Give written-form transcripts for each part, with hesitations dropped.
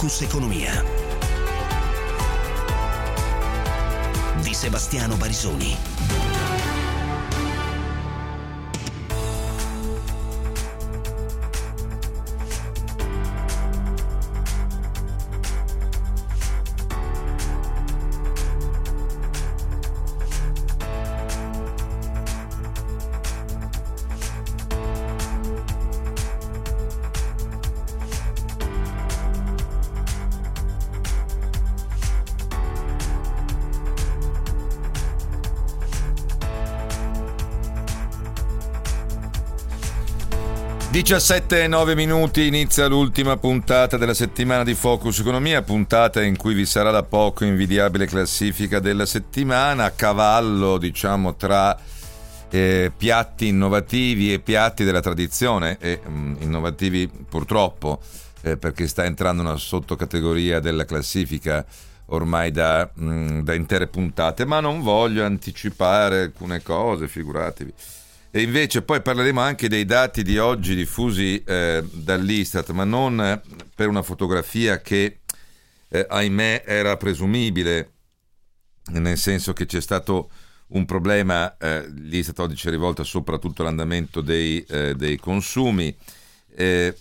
Focus Economia di Sebastiano Barisoni. (17:09) inizia l'ultima puntata della settimana di Focus Economia, puntata in cui vi sarà la poco invidiabile classifica della settimana, a cavallo diciamo tra piatti innovativi e piatti della tradizione, e innovativi purtroppo perché sta entrando una sottocategoria della classifica ormai da intere puntate, ma non voglio anticipare alcune cose, figuratevi. E invece poi parleremo anche dei dati di oggi diffusi dall'Istat, ma non per una fotografia che ahimè era presumibile, nel senso che c'è stato un problema. L'Istat oggi si è rivolta soprattutto all'andamento dei consumi, e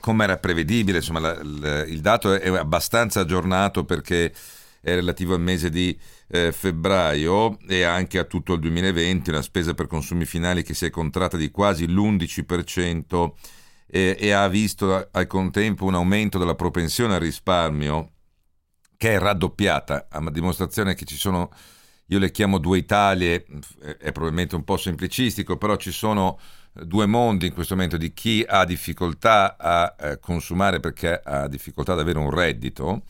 come era prevedibile, insomma, il dato è abbastanza aggiornato perché è relativo al mese di febbraio e anche a tutto il 2020, una spesa per consumi finali che si è contratta di quasi l'11% e ha visto al contempo un aumento della propensione al risparmio che è raddoppiata, a dimostrazione che ci sono, io le chiamo due Italie, è probabilmente un po' semplicistico, però ci sono due mondi in questo momento di chi ha difficoltà a consumare perché ha difficoltà ad avere un reddito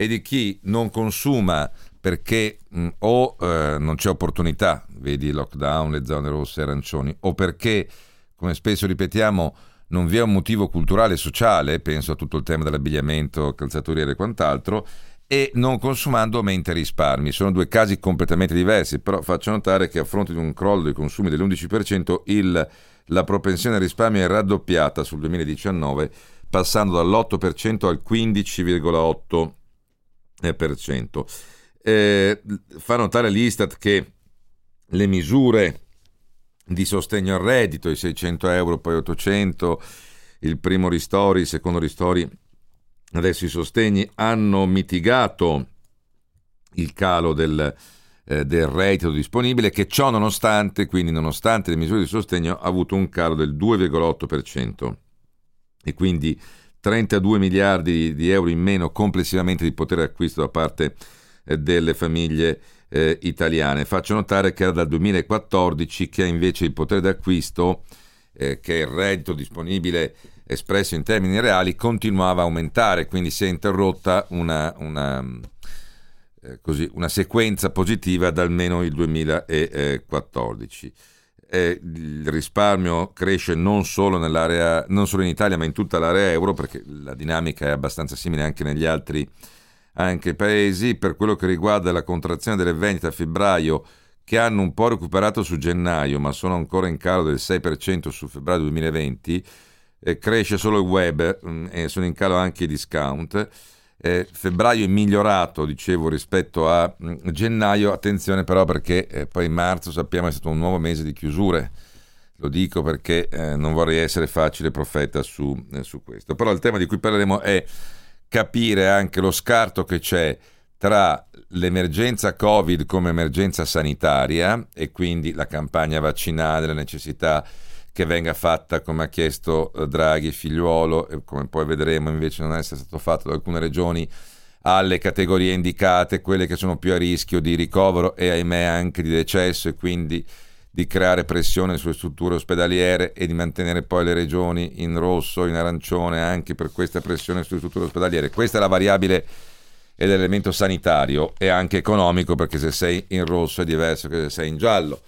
e di chi non consuma perché non c'è opportunità, vedi lockdown, le zone rosse e arancioni, o perché, come spesso ripetiamo, non vi è un motivo culturale e sociale, penso a tutto il tema dell'abbigliamento, calzaturiere e quant'altro, e non consumando aumenta i risparmi. Sono due casi completamente diversi, però faccio notare che a fronte di un crollo dei consumi dell'11%, la propensione al risparmio è raddoppiata sul 2019, passando dall'8% al 15,8%. Fa notare l'Istat che le misure di sostegno al reddito, i 600 euro, poi 800, il primo ristori, il secondo ristori, adesso i sostegni, hanno mitigato il calo del reddito disponibile, che ciò nonostante, quindi nonostante le misure di sostegno, ha avuto un calo del 2,8% e quindi 32 miliardi di euro in meno complessivamente di potere d'acquisto da parte delle famiglie italiane. Faccio notare che era dal 2014 che invece il potere d'acquisto, che è il reddito disponibile espresso in termini reali, continuava a aumentare, quindi si è interrotta una sequenza positiva da almeno il 2014. Il risparmio cresce non solo in Italia ma in tutta l'area euro, perché la dinamica è abbastanza simile anche negli altri paesi. Per quello che riguarda la contrazione delle vendite a febbraio, che hanno un po' recuperato su gennaio ma sono ancora in calo del 6% su febbraio 2020, cresce solo il web e sono in calo anche i discount. Febbraio è migliorato, dicevo, rispetto a gennaio. Attenzione però, perché poi marzo sappiamo è stato un nuovo mese di chiusure, lo dico perché non vorrei essere facile profeta su questo, però il tema di cui parleremo è capire anche lo scarto che c'è tra l'emergenza Covid come emergenza sanitaria e quindi la campagna vaccinale, la necessità che venga fatta come ha chiesto Draghi, Figliuolo, e come poi vedremo invece non è stato fatto da alcune regioni, alle categorie indicate, quelle che sono più a rischio di ricovero e ahimè anche di decesso, e quindi di creare pressione sulle strutture ospedaliere e di mantenere poi le regioni in rosso, in arancione anche per questa pressione sulle strutture ospedaliere. Questa è la variabile ed elemento sanitario e anche economico, perché se sei in rosso è diverso che se sei in giallo,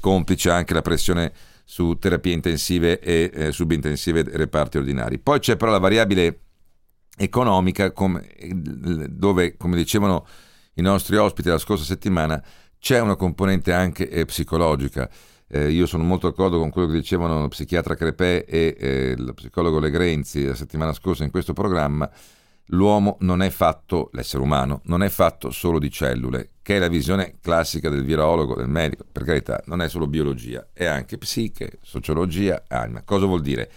complice anche la pressione su terapie intensive e subintensive, reparti ordinari. Poi c'è però la variabile economica, dove, come dicevano i nostri ospiti la scorsa settimana, c'è una componente anche psicologica. Io sono molto d'accordo con quello che dicevano lo psichiatra Crepè e lo psicologo Legrenzi la settimana scorsa in questo programma. L'uomo non è fatto, l'essere umano, non è fatto solo di cellule, che è la visione classica del virologo, del medico. Per carità, non è solo biologia, è anche psiche, sociologia, anima. Cosa vuol dire?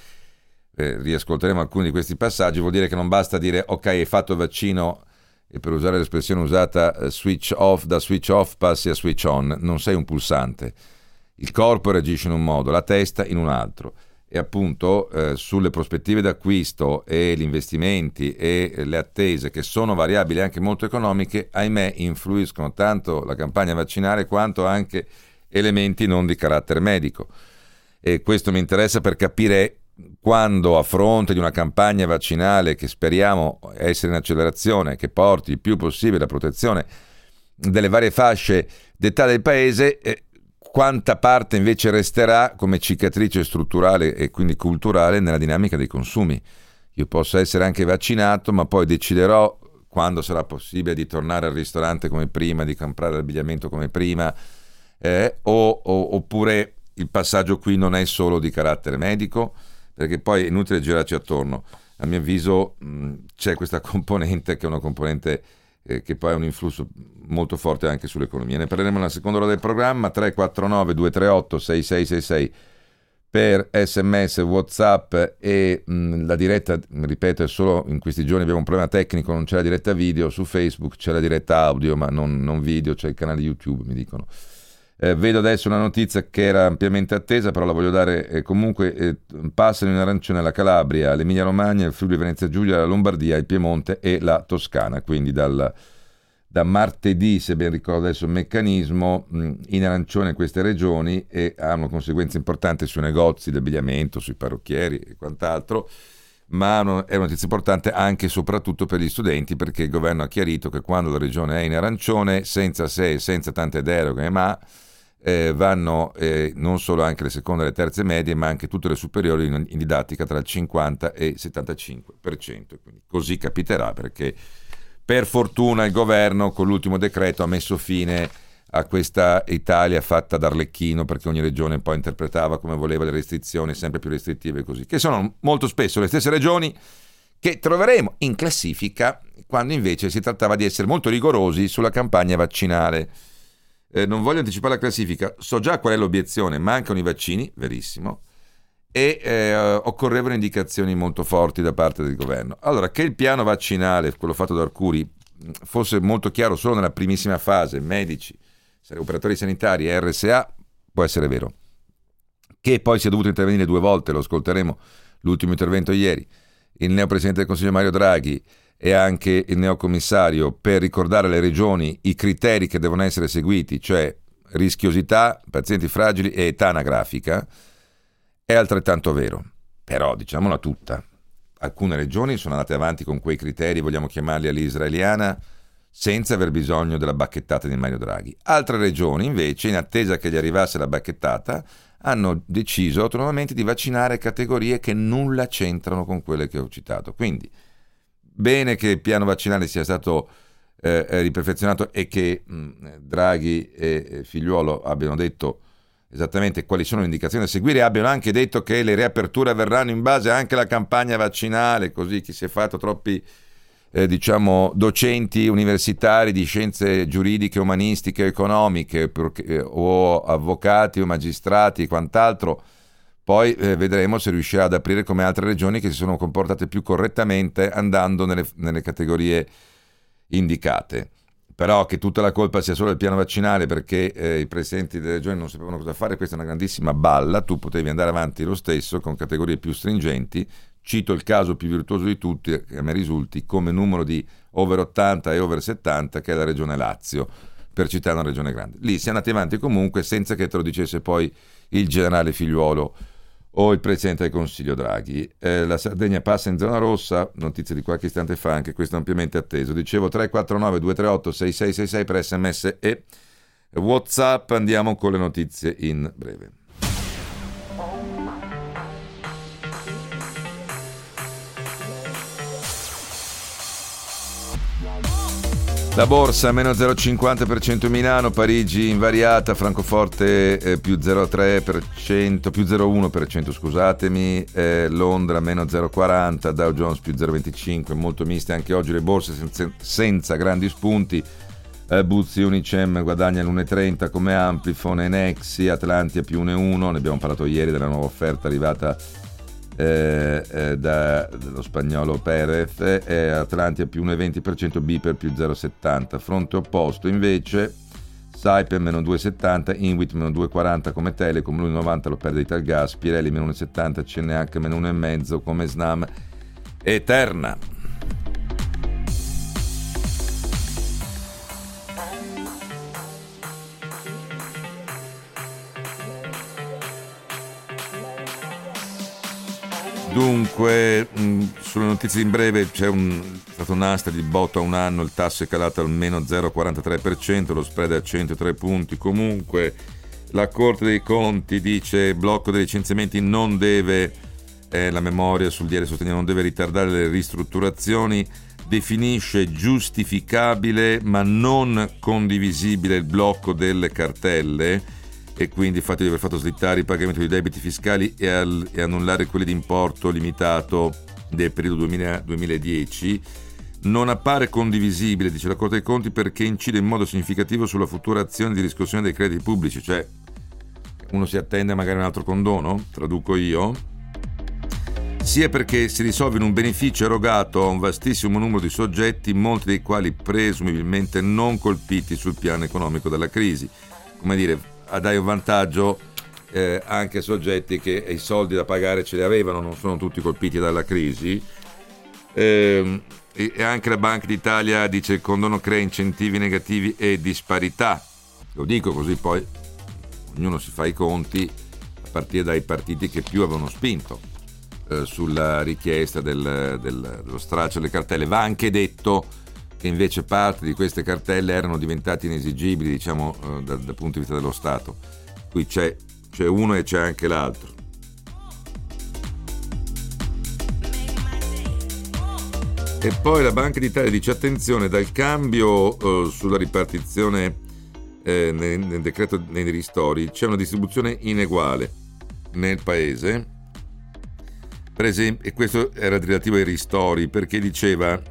Riascolteremo alcuni di questi passaggi. Vuol dire che non basta dire ok, hai fatto il vaccino e, per usare l'espressione usata, switch off, da switch off passi a switch on. Non sei un pulsante. Il corpo reagisce in un modo, la testa in un altro. E appunto sulle prospettive d'acquisto e gli investimenti e le attese, che sono variabili anche molto economiche, ahimè influiscono tanto la campagna vaccinale quanto anche elementi non di carattere medico. E questo mi interessa per capire quando, a fronte di una campagna vaccinale che speriamo essere in accelerazione, che porti il più possibile la protezione delle varie fasce d'età del paese, quanta parte invece resterà come cicatrice strutturale e quindi culturale nella dinamica dei consumi. Io posso essere anche vaccinato, ma poi deciderò quando sarà possibile di tornare al ristorante come prima, di comprare l'abbigliamento come prima, oppure il passaggio qui non è solo di carattere medico, perché poi è inutile girarci attorno. A mio avviso c'è questa componente che è una componente che poi ha un influsso molto forte anche sull'economia. Ne parleremo nella seconda ora del programma. 349-238-6666 per sms, WhatsApp e la diretta, ripeto, è solo in questi giorni abbiamo un problema tecnico, non c'è la diretta video. Su Facebook c'è la diretta audio, ma non video, c'è il canale YouTube, mi dicono. Vedo adesso una notizia che era ampiamente attesa, però la voglio dare comunque. Passano in arancione la Calabria, l'Emilia Romagna, il Friuli Venezia Giulia, la Lombardia, il Piemonte e la Toscana. Quindi da martedì, se ben ricordo adesso il meccanismo, in arancione queste regioni, e hanno conseguenze importanti sui negozi di abbigliamento, sui parrucchieri e quant'altro, ma è una notizia importante anche e soprattutto per gli studenti, perché il governo ha chiarito che quando la regione è in arancione, senza se e senza tante deroghe, ma vanno non solo anche le seconde e le terze medie, ma anche tutte le superiori in didattica tra il 50 e il 75%. Quindi così capiterà, perché per fortuna il governo con l'ultimo decreto ha messo fine a questa Italia fatta d'Arlecchino, perché ogni regione poi interpretava come voleva le restrizioni sempre più restrittive, così, che sono molto spesso le stesse regioni che troveremo in classifica quando invece si trattava di essere molto rigorosi sulla campagna vaccinale. Non voglio anticipare la classifica, so già qual è l'obiezione: mancano i vaccini, verissimo, e occorrevano indicazioni molto forti da parte del governo. Allora, che il piano vaccinale, quello fatto da Arcuri, fosse molto chiaro solo nella primissima fase, medici, operatori sanitari e RSA, può essere vero. Che poi si è dovuto intervenire due volte, lo ascolteremo, l'ultimo intervento ieri, il neopresidente del Consiglio Mario Draghi e anche il neocommissario, per ricordare alle regioni i criteri che devono essere seguiti, cioè rischiosità, pazienti fragili e età anagrafica, è altrettanto vero. Però diciamola tutta, alcune regioni sono andate avanti con quei criteri, vogliamo chiamarli all'israeliana, senza aver bisogno della bacchettata di Mario Draghi. Altre regioni invece, in attesa che gli arrivasse la bacchettata, hanno deciso autonomamente di vaccinare categorie che nulla c'entrano con quelle che ho citato. Quindi bene che il piano vaccinale sia stato riperfezionato e che Draghi e Figliuolo abbiano detto esattamente quali sono le indicazioni da seguire, abbiano anche detto che le riaperture avverranno in base anche alla campagna vaccinale, così chi si è fatto troppi docenti universitari di scienze giuridiche, umanistiche, economiche, o avvocati o magistrati e quant'altro, poi vedremo se riuscirà ad aprire come altre regioni che si sono comportate più correttamente andando nelle categorie indicate. Però che tutta la colpa sia solo del piano vaccinale, perché i presidenti delle regioni non sapevano cosa fare, questa è una grandissima balla. Tu potevi andare avanti lo stesso con categorie più stringenti. Cito il caso più virtuoso di tutti, che a me risulti, come numero di over 80 e over 70, che è la regione Lazio, per citare una regione grande. Lì si è andati avanti comunque senza che te lo dicesse poi il generale Figliuolo o il presidente del Consiglio Draghi. La Sardegna passa in zona rossa, notizia di qualche istante fa, anche questo ampiamente atteso. Dicevo, 349-238-6666 per sms e WhatsApp. Andiamo con le notizie in breve. La borsa meno 0,50% Milano, Parigi invariata, Francoforte più 0,3%, più 0,1%, scusatemi, Londra meno 0,40%, Dow Jones più 0,25%, molto miste anche oggi le borse senza grandi spunti. Buzzi Unicem guadagna l'1,30 come Amplifone e Nexi, Atlantia più 1,1, ne abbiamo parlato ieri della nuova offerta arrivata dallo spagnolo Perez, Atlantia più 1,20%, Syper più 0,70%. Fronte opposto invece Syper meno 2,70%, Inuit meno 2,40% come Telecom, l'1,90 lo perde Italgas, Pirelli meno 1,70%, CNH meno 1,5% come Snam e Terna. Dunque, sulle notizie in breve c'è stato un asta di botto a un anno, il tasso è calato al meno 0,43%, lo spread è a 103 punti. Comunque la Corte dei Conti dice blocco dei licenziamenti non deve, la memoria sul diario sostiene, non deve ritardare le ristrutturazioni, definisce giustificabile ma non condivisibile il blocco delle cartelle e quindi il fatto di aver fatto slittare il pagamento di debiti fiscali e annullare quelli di importo limitato del periodo 2000-2010 non appare condivisibile, dice la Corte dei Conti, perché incide in modo significativo sulla futura azione di riscossione dei crediti pubblici, cioè uno si attende magari un altro condono, traduco io, sia perché si risolve in un beneficio erogato a un vastissimo numero di soggetti, molti dei quali presumibilmente non colpiti sul piano economico dalla crisi, come dire, dai un vantaggio anche a soggetti che i soldi da pagare ce li avevano, non sono tutti colpiti dalla crisi. E anche la Banca d'Italia dice il condono crea incentivi negativi e disparità. Lo dico così, poi ognuno si fa i conti a partire dai partiti che più avevano spinto sulla richiesta dello stralcio delle cartelle. Va anche detto che invece parte di queste cartelle erano diventate inesigibili, diciamo, dal punto di vista dello Stato. Qui c'è uno e c'è anche l'altro. E poi la Banca d'Italia dice attenzione, dal cambio sulla ripartizione nel decreto nei ristori c'è una distribuzione ineguale nel paese. Per esempio, e questo era relativo ai ristori, perché diceva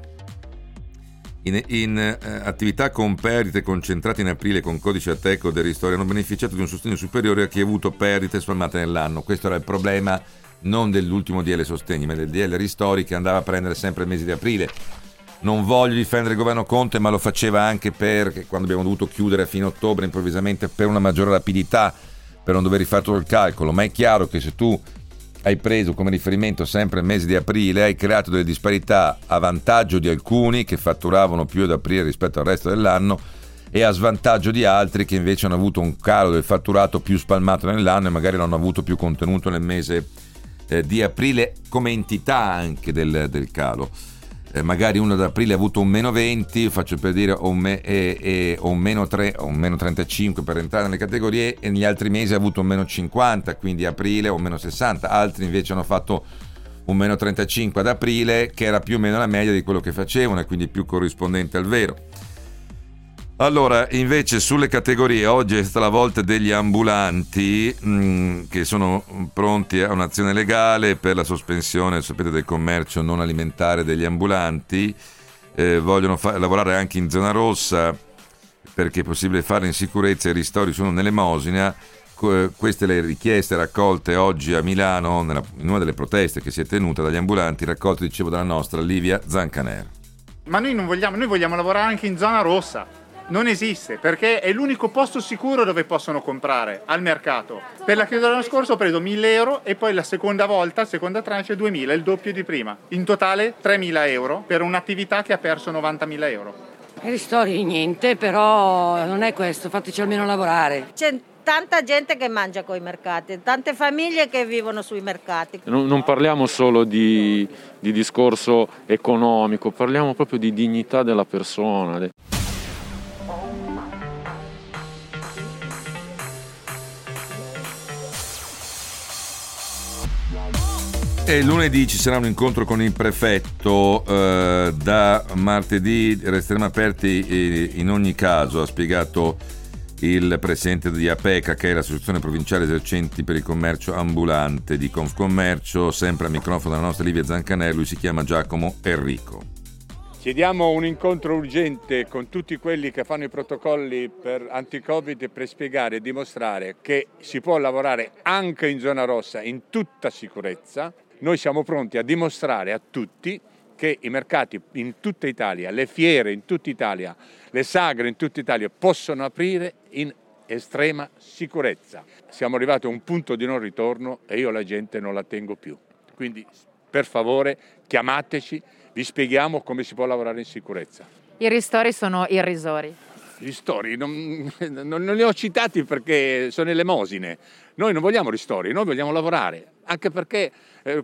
in attività con perdite concentrate in aprile con codice Ateco del ristoro hanno beneficiato di un sostegno superiore a chi ha avuto perdite spalmate nell'anno. Questo era il problema non dell'ultimo DL Sostegni ma del DL Ristori, che andava a prendere sempre il mese di aprile. Non voglio difendere il governo Conte, ma lo faceva anche perché quando abbiamo dovuto chiudere a fine ottobre improvvisamente per una maggiore rapidità, per non dover rifare tutto il calcolo. Ma è chiaro che se tu hai preso come riferimento sempre il mese di aprile, hai creato delle disparità a vantaggio di alcuni che fatturavano più ad aprile rispetto al resto dell'anno e a svantaggio di altri che invece hanno avuto un calo del fatturato più spalmato nell'anno e magari l'hanno avuto più contenuto nel mese di aprile come entità anche del calo. Magari uno ad aprile ha avuto un meno 20, faccio per dire, o un meno 3 o un meno 35 per entrare nelle categorie, e negli altri mesi ha avuto un meno 50, quindi aprile, o un meno 60. Altri invece hanno fatto un meno 35 ad aprile, che era più o meno la media di quello che facevano e quindi più corrispondente al vero. Allora, invece sulle categorie, oggi è stata la volta degli ambulanti che sono pronti a un'azione legale per la sospensione, sapete, del commercio non alimentare degli ambulanti. Vogliono lavorare anche in zona rossa perché è possibile fare in sicurezza, i ristori sono un'elemosina. Queste le richieste raccolte oggi a Milano in una delle proteste che si è tenuta dagli ambulanti, raccolte, dicevo, dalla nostra Livia Zancaner. Ma noi vogliamo lavorare anche in zona rossa. Non esiste, perché è l'unico posto sicuro dove possono comprare, al mercato. Per la chiusura dell'anno scorso ho preso 1.000 euro e poi la seconda volta, seconda tranche, 2.000, il doppio di prima. In totale 3.000 euro per un'attività che ha perso 90.000 euro. I ristori niente, però non è questo, fateci almeno lavorare. C'è tanta gente che mangia coi mercati, tante famiglie che vivono sui mercati. Non parliamo solo di discorso economico, parliamo proprio di dignità della persona. E lunedì ci sarà un incontro con il prefetto, da martedì resteremo aperti in ogni caso, ha spiegato il presidente di APECA, che è l'associazione provinciale esercenti per il commercio ambulante di Confcommercio, sempre a microfono della nostra Livia Zancaner. Lui si chiama Giacomo Enrico. Chiediamo un incontro urgente con tutti quelli che fanno i protocolli per anti-Covid per spiegare e dimostrare che si può lavorare anche in zona rossa in tutta sicurezza. Noi siamo pronti a dimostrare a tutti che i mercati in tutta Italia, le fiere in tutta Italia, le sagre in tutta Italia possono aprire in estrema sicurezza. Siamo arrivati a un punto di non ritorno e io la gente non la tengo più. Quindi per favore chiamateci, vi spieghiamo come si può lavorare in sicurezza. I ristori sono irrisori. Ristori non li ho citati perché sono elemosine. Noi non vogliamo ristori, noi vogliamo lavorare, anche perché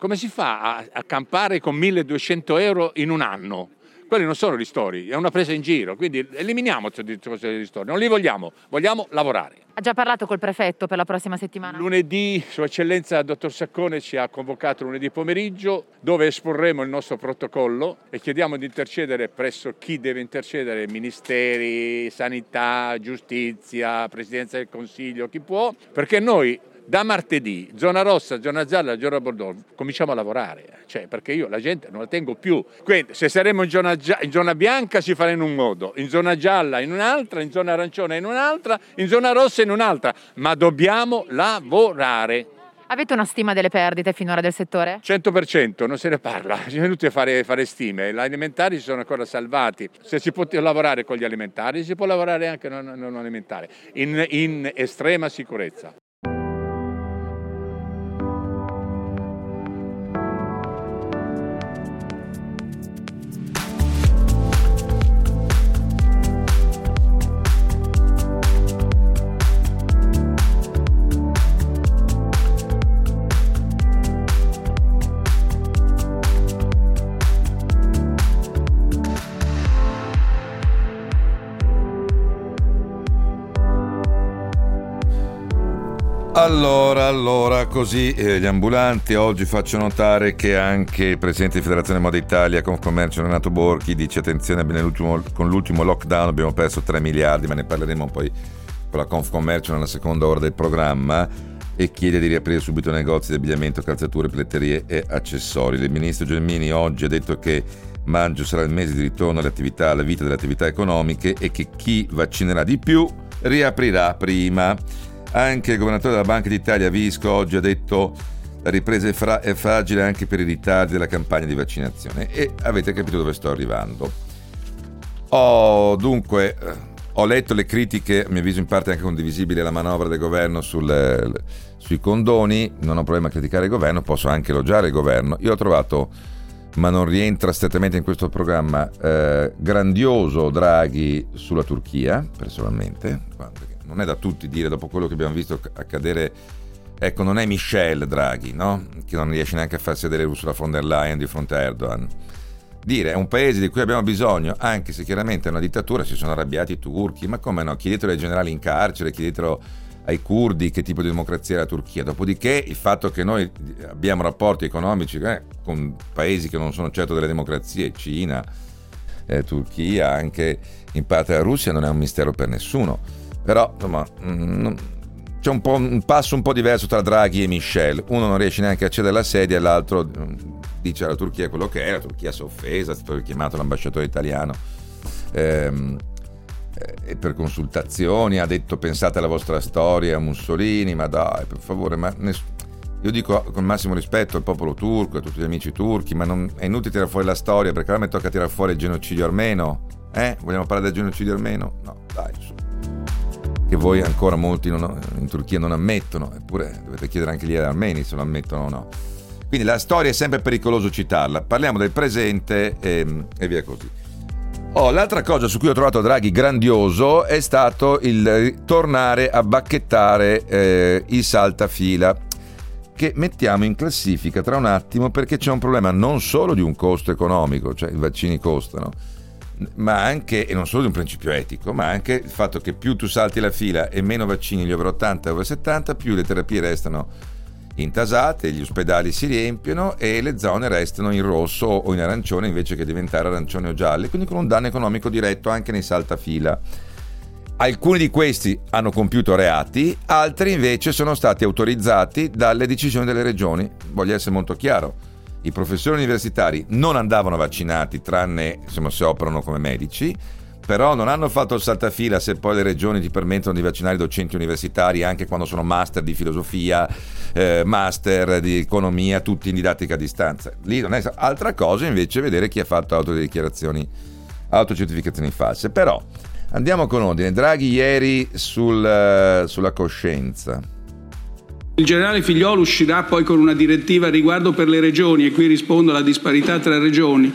come si fa a campare con 1.200 euro in un anno? Quelli non sono ristori, è una presa in giro, quindi eliminiamo questi ristori, non li vogliamo, vogliamo lavorare. Ha già parlato col prefetto per la prossima settimana? Lunedì, Sua Eccellenza Dottor Saccone ci ha convocato lunedì pomeriggio, dove esporremo il nostro protocollo e chiediamo di intercedere presso chi deve intercedere, ministeri, sanità, giustizia, presidenza del Consiglio, chi può, perché noi da martedì, zona rossa, zona gialla, zona bordeaux, cominciamo a lavorare, cioè perché io la gente non la tengo più. Quindi se saremo in zona bianca si farà in un modo, in zona gialla in un'altra, in zona arancione in un'altra, in zona rossa in un'altra, ma dobbiamo lavorare. Avete una stima delle perdite finora del settore? 100%, non se ne parla, è inutile fare stime, gli alimentari si sono ancora salvati, se si può lavorare con gli alimentari si può lavorare anche non alimentare, in estrema sicurezza. Allora, così gli ambulanti oggi faccio notare che anche il presidente di Federazione Moda Italia, Confcommercio Renato Borchi, dice attenzione, con l'ultimo lockdown abbiamo perso 3 miliardi, ma ne parleremo poi con la Confcommercio nella seconda ora del programma, e chiede di riaprire subito negozi di abbigliamento, calzature, pelletterie e accessori. Il ministro Gelmini oggi ha detto che maggio sarà il mese di ritorno alle attività, alla vita delle attività economiche e che chi vaccinerà di più riaprirà prima. Anche il governatore della Banca d'Italia, Visco, oggi ha detto la ripresa è fragile anche per i ritardi della campagna di vaccinazione. E avete capito dove sto arrivando. Dunque, ho letto le critiche, a mio avviso in parte anche condivisibili, alla manovra del governo sui condoni. Non ho problema a criticare il governo, posso anche elogiare il governo. Io ho trovato, ma non rientra strettamente in questo programma, grandioso Draghi sulla Turchia, personalmente, non è da tutti dire, dopo quello che abbiamo visto accadere, ecco, non è Michel Draghi, no? Che non riesce neanche a far sedere Ursula von der Leyen di fronte a Erdogan. Dire, è un paese di cui abbiamo bisogno, anche se chiaramente è una dittatura, si sono arrabbiati i turchi, ma come no? Chiedetelo ai generali in carcere, chiedetelo ai curdi che tipo di democrazia è la Turchia. Dopodiché il fatto che noi abbiamo rapporti economici con paesi che non sono certo delle democrazie, Cina, Turchia, anche in parte la Russia, non è un mistero per nessuno. Però insomma c'è un passo un po' diverso tra Draghi e Michel. Uno non riesce neanche a cedere la sedia, l'altro dice alla Turchia quello che è, la Turchia si è offesa, è stato richiamato l'ambasciatore italiano e per consultazioni ha detto pensate alla vostra storia Mussolini, ma dai per favore, ma io dico con massimo rispetto al popolo turco, a tutti gli amici turchi, ma non è inutile tirare fuori la storia perché ora mi tocca tirare fuori il genocidio armeno, vogliamo parlare del genocidio armeno? No, dai, su. Che voi ancora molti in Turchia non ammettono, eppure dovete chiedere anche gli armeni se lo ammettono o no. Quindi la storia è sempre pericoloso citarla, parliamo del presente e via così. L'altra cosa su cui ho trovato Draghi grandioso è stato il tornare a bacchettare i saltafila, che mettiamo in classifica tra un attimo perché c'è un problema non solo di un costo economico, cioè i vaccini costano, ma anche, e non solo di un principio etico, ma anche il fatto che più tu salti la fila e meno vaccini gli over 80 e over 70, più le terapie restano intasate, gli ospedali si riempiono e le zone restano in rosso o in arancione invece che diventare arancione o gialle, quindi con un danno economico diretto anche nei saltafila. Alcuni di questi hanno compiuto reati, altri invece sono stati autorizzati dalle decisioni delle regioni. Voglio essere molto chiaro, i professori universitari non andavano vaccinati, tranne insomma, se operano come medici, però non hanno fatto il saltafila se poi le regioni ti permettono di vaccinare i docenti universitari anche quando sono master di filosofia, master di economia, tutti in didattica a distanza. Lì non è altra cosa invece vedere chi ha fatto autocertificazioni false. Però andiamo con ordine. Draghi ieri sulla coscienza. Il generale Figliuolo uscirà poi con una direttiva al riguardo per le regioni, e qui rispondo alla disparità tra regioni,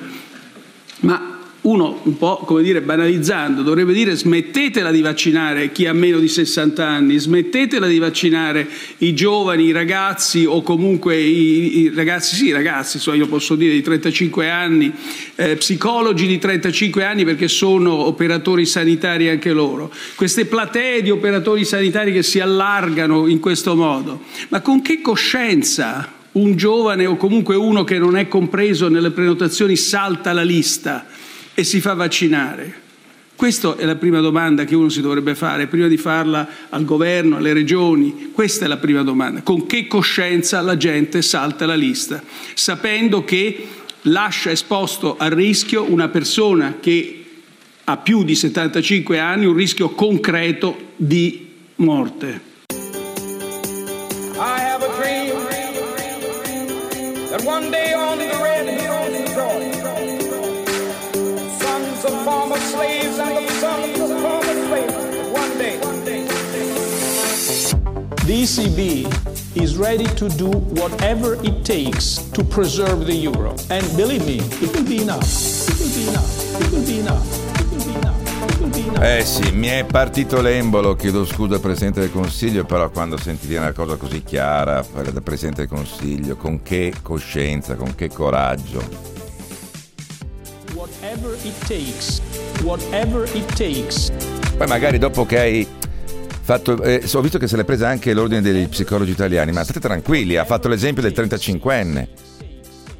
ma uno un po', come dire, banalizzando, dovrebbe dire smettetela di vaccinare chi ha meno di 60 anni, smettetela di vaccinare i giovani, i ragazzi o comunque i ragazzi, so io posso dire di 35 anni, psicologi di 35 anni perché sono operatori sanitari anche loro. Queste platee di operatori sanitari che si allargano in questo modo, ma con che coscienza un giovane o comunque uno che non è compreso nelle prenotazioni salta la lista e si fa vaccinare? Questa è la prima domanda che uno si dovrebbe fare prima di farla al governo, alle regioni. Questa è la prima domanda: con che coscienza la gente salta la lista, sapendo che lascia esposto al rischio una persona che ha più di 75 anni, un rischio concreto di morte. I have a dream that one day only the red hills of Georgia, former slaves and the sons of former slaves, one day. The ECB is ready to do whatever it takes to preserve the euro. And believe me, it will be enough. Sì, mi è partito l'embolo, chiedo scusa al Presidente del Consiglio, però quando senti dire una cosa così chiara dal Presidente del Consiglio, con che coscienza, con che coraggio? Whatever it takes. Poi magari dopo che hai fatto, ho visto che se l'è presa anche l'ordine degli psicologi italiani, ma state tranquilli, ha fatto l'esempio del 35enne.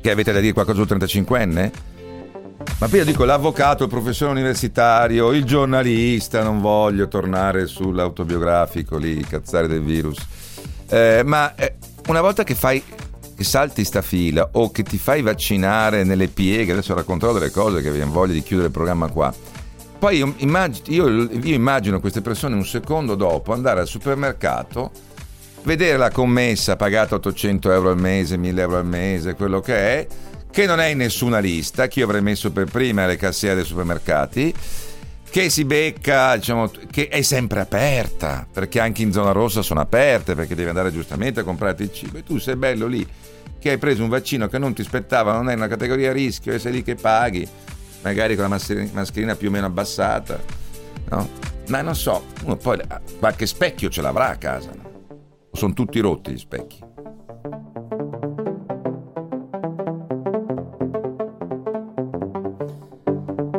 Che avete da dire qualcosa sul 35enne? Ma poi io dico l'avvocato, il professore universitario, il giornalista, non voglio tornare sull'autobiografico lì, cazzare del virus. Ma una volta che fai, che salti sta fila o che ti fai vaccinare nelle pieghe, adesso racconterò delle cose che abbiamo voglia di chiudere il programma qua, poi io immagino queste persone un secondo dopo andare al supermercato, vedere la commessa pagata 800 euro al mese, 1000 euro al mese, quello che è, che non è in nessuna lista, che io avrei messo per prima alle cassiere dei supermercati, che si becca, diciamo, che è sempre aperta, perché anche in zona rossa sono aperte, perché devi andare giustamente a comprarti il cibo, e tu sei bello lì che hai preso un vaccino che non ti spettava, non è una categoria a rischio, e sei lì che paghi magari con la mascherina più o meno abbassata, no? Ma non so, uno poi qualche specchio ce l'avrà a casa, no? Sono tutti rotti gli specchi.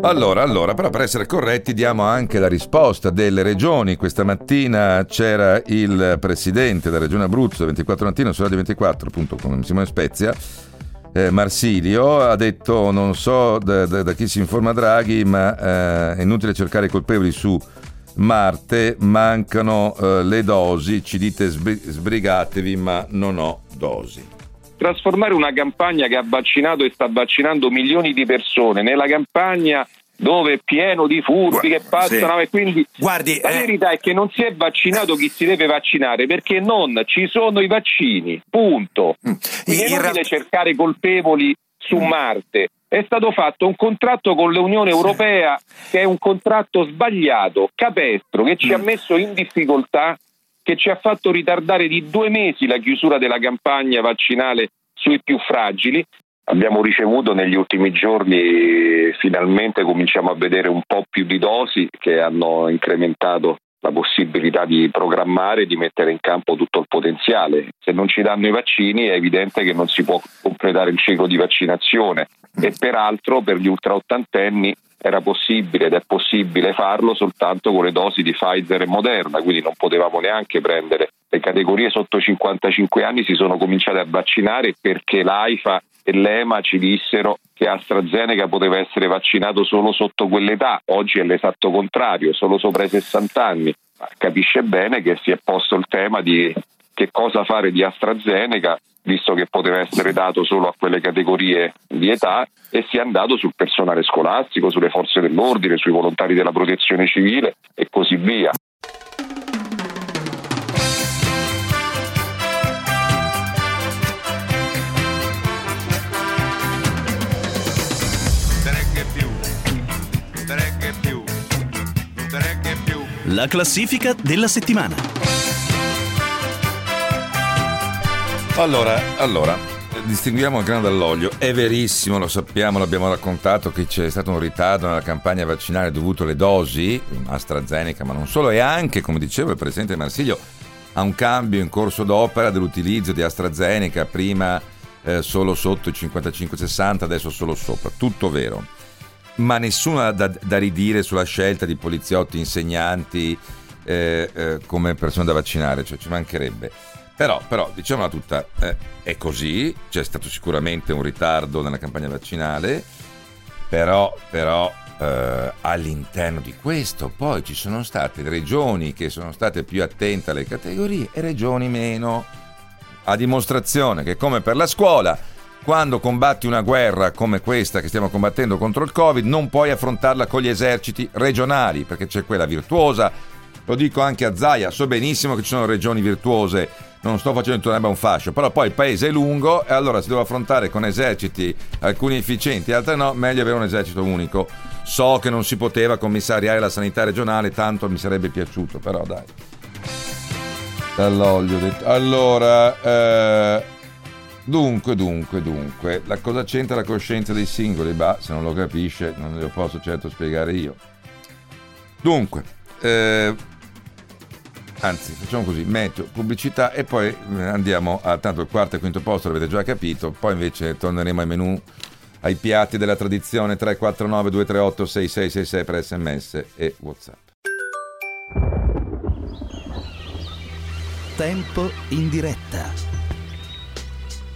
Allora, però per essere corretti diamo anche la risposta delle regioni. Questa mattina c'era il presidente della regione Abruzzo, 24 mattino, su Radio 24, appunto con Simone Spezia, Marsilio, ha detto non so da chi si informa Draghi, ma è inutile cercare i colpevoli su Marte, mancano le dosi, ci dite sbrigatevi ma non ho dosi. Trasformare una campagna che ha vaccinato e sta vaccinando milioni di persone nella campagna dove è pieno di furbi che passano, sì. E quindi guardi, la verità è che non si è vaccinato chi si deve vaccinare perché non ci sono i vaccini, punto. Quindi è inutile cercare colpevoli su Marte. È stato fatto un contratto con l'Unione Europea che è un contratto sbagliato, capestro, che ci ha messo in difficoltà, che ci ha fatto ritardare di 2 mesi la chiusura della campagna vaccinale sui più fragili. Abbiamo ricevuto negli ultimi giorni, finalmente cominciamo a vedere un po' più di dosi che hanno incrementato la possibilità di programmare e di mettere in campo tutto il potenziale. Se non ci danno i vaccini è evidente che non si può completare il ciclo di vaccinazione e peraltro per gli ultraottantenni era possibile ed è possibile farlo soltanto con le dosi di Pfizer e Moderna, quindi non potevamo neanche prendere le categorie sotto 55 anni si sono cominciate a vaccinare perché l'AIFA e l'EMA ci dissero che AstraZeneca poteva essere vaccinato solo sotto quell'età. Oggi è l'esatto contrario, solo sopra i 60 anni. Ma capisce bene che si è posto il tema di che cosa fare di AstraZeneca, visto che poteva essere dato solo a quelle categorie di età, e si è andato sul personale scolastico, sulle forze dell'ordine, sui volontari della protezione civile e così via. La classifica della settimana. Allora, distinguiamo il grano dall'olio. È verissimo, lo sappiamo, l'abbiamo raccontato, che c'è stato un ritardo nella campagna vaccinale dovuto alle dosi AstraZeneca, ma non solo, e anche, come diceva il presidente Marsilio, a un cambio in corso d'opera dell'utilizzo di AstraZeneca, prima solo sotto i 55-60, adesso solo sopra. Tutto vero. Ma nessuno ha da ridire sulla scelta di poliziotti, insegnanti come persone da vaccinare, cioè ci mancherebbe. Però diciamola tutta, è così, c'è stato sicuramente un ritardo nella campagna vaccinale, però all'interno di questo poi ci sono state regioni che sono state più attente alle categorie e regioni meno, a dimostrazione che, come per la scuola, quando combatti una guerra come questa che stiamo combattendo contro il Covid, non puoi affrontarla con gli eserciti regionali, perché c'è quella virtuosa. Lo dico anche a Zaia, so benissimo che ci sono regioni virtuose, non sto facendo intorno a un fascio, però poi il paese è lungo e allora si deve affrontare con eserciti alcuni efficienti, altri no, meglio avere un esercito unico. So che non si poteva commissariare la sanità regionale, tanto mi sarebbe piaciuto, però dai. Dall'olio detto. Allora... Dunque, la cosa c'entra la coscienza dei singoli? Bah, se non lo capisce non lo posso certo spiegare io. Dunque, anzi, facciamo così, metto pubblicità e poi andiamo a, tanto il quarto e quinto posto l'avete già capito, poi invece torneremo ai menù, ai piatti della tradizione 349 238 6666 per SMS e WhatsApp. Tempo in diretta.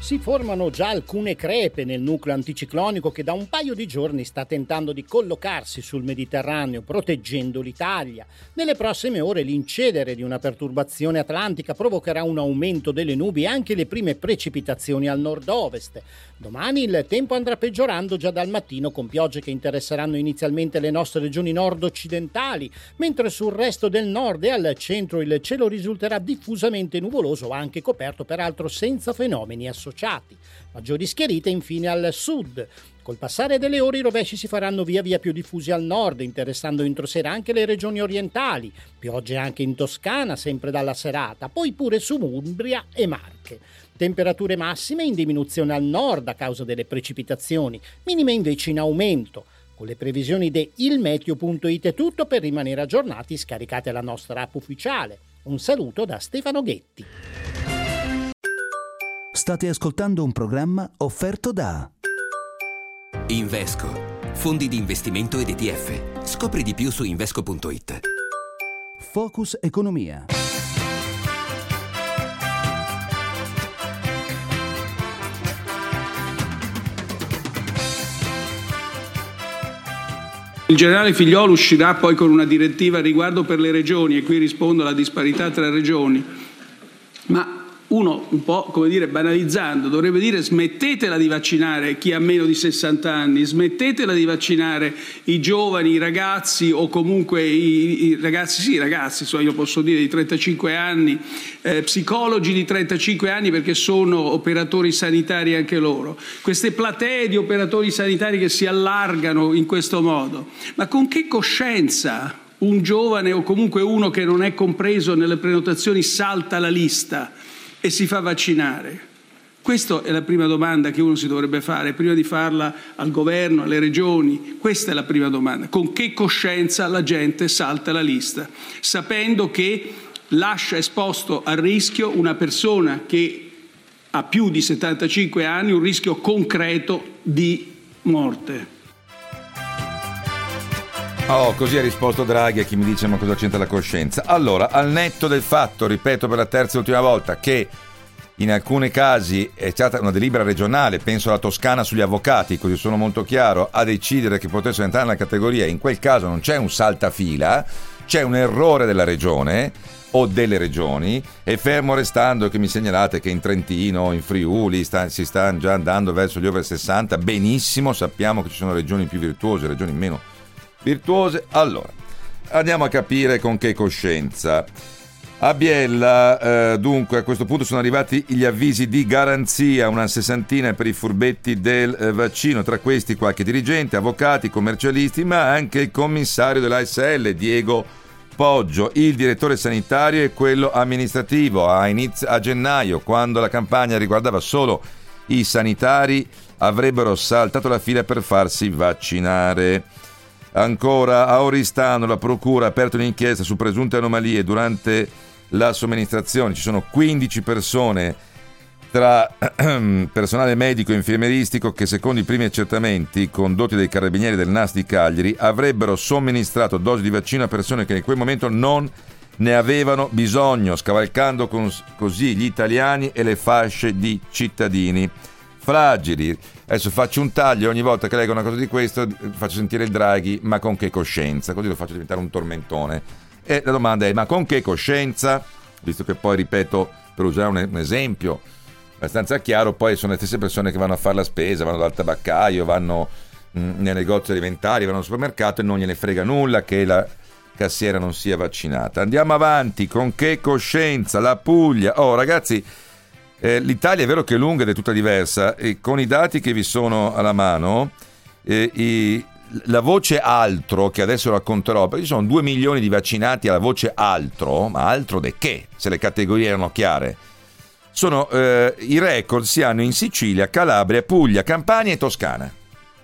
Si formano già alcune crepe nel nucleo anticiclonico che da un paio di giorni sta tentando di collocarsi sul Mediterraneo, proteggendo l'Italia. Nelle prossime ore l'incedere di una perturbazione atlantica provocherà un aumento delle nubi e anche le prime precipitazioni al nord-ovest. Domani il tempo andrà peggiorando già dal mattino, con piogge che interesseranno inizialmente le nostre regioni nord-occidentali, mentre sul resto del nord e al centro il cielo risulterà diffusamente nuvoloso, anche coperto, peraltro senza fenomeni associati. Maggiori schierite infine al sud. Col passare delle ore i rovesci si faranno via via più diffusi al nord, interessando entro sera anche le regioni orientali. Piogge anche in Toscana, sempre dalla serata, poi pure su Umbria e Marche. Temperature massime in diminuzione al nord a causa delle precipitazioni, minime invece in aumento. Con le previsioni di ilmeteo.it è tutto, per rimanere aggiornati scaricate la nostra app ufficiale. Un saluto da Stefano Ghetti. State ascoltando un programma offerto da Invesco, fondi di investimento ed ETF. Scopri di più su invesco.it. Focus Economia. Il generale Figliuolo uscirà poi con una direttiva riguardo per le regioni, e qui rispondo alla disparità tra regioni. Ma uno, un po' come dire banalizzando, dovrebbe dire: smettetela di vaccinare chi ha meno di 60 anni, smettetela di vaccinare i giovani, i ragazzi, o comunque i ragazzi, so, io posso dire di 35 anni, psicologi di 35 anni, perché sono operatori sanitari anche loro. Queste platee di operatori sanitari che si allargano in questo modo, ma con che coscienza un giovane o comunque uno che non è compreso nelle prenotazioni salta la lista e si fa vaccinare? Questa è la prima domanda che uno si dovrebbe fare, prima di farla al governo, alle regioni. Questa è la prima domanda. Con che coscienza la gente salta la lista, sapendo che lascia esposto al rischio una persona che ha più di 75 anni, un rischio concreto di morte. Oh, così ha risposto Draghi a chi mi dice ma cosa c'entra la coscienza. Allora, al netto del fatto, ripeto per la terza e ultima volta, che in alcuni casi è stata una delibera regionale, penso alla Toscana sugli avvocati, così sono molto chiaro, a decidere che potessero entrare nella categoria, in quel caso non c'è un saltafila, c'è un errore della regione o delle regioni, e fermo restando che mi segnalate che in Trentino, in Friuli si sta già andando verso gli over 60, benissimo, sappiamo che ci sono regioni più virtuose, regioni meno virtuose. Allora, andiamo a capire con che coscienza. A Biella, dunque, a questo punto sono arrivati gli avvisi di garanzia, una sessantina per i furbetti del vaccino, tra questi qualche dirigente, avvocati, commercialisti, ma anche il commissario dell'ASL, Diego Poggio, il direttore sanitario e quello amministrativo. A gennaio, quando la campagna riguardava solo i sanitari, avrebbero saltato la fila per farsi vaccinare. Ancora a Oristano la procura ha aperto un'inchiesta su presunte anomalie durante la somministrazione. Ci sono 15 persone tra personale medico e infermieristico che, secondo i primi accertamenti condotti dai carabinieri del NAS di Cagliari, avrebbero somministrato dosi di vaccino a persone che in quel momento non ne avevano bisogno, scavalcando così gli italiani e le fasce di cittadini fragili. Adesso faccio un taglio, ogni volta che leggo una cosa di questo faccio sentire il Draghi, ma con che coscienza, così lo faccio diventare un tormentone. E la domanda è: ma con che coscienza? Visto che poi, ripeto, per usare un esempio abbastanza chiaro, poi sono le stesse persone che vanno a fare la spesa, vanno dal tabaccaio, vanno nei negozi alimentari, vanno al supermercato e non gliene frega nulla che la cassiera non sia vaccinata. Andiamo avanti, con che coscienza? La Puglia, oh ragazzi, l'Italia è vero che è lunga ed è tutta diversa, e con i dati che vi sono alla mano, la voce altro, che adesso racconterò, perché ci sono 2 milioni di vaccinati alla voce altro, ma altro de che, se le categorie erano chiare, sono i record si hanno in Sicilia, Calabria, Puglia, Campania e Toscana.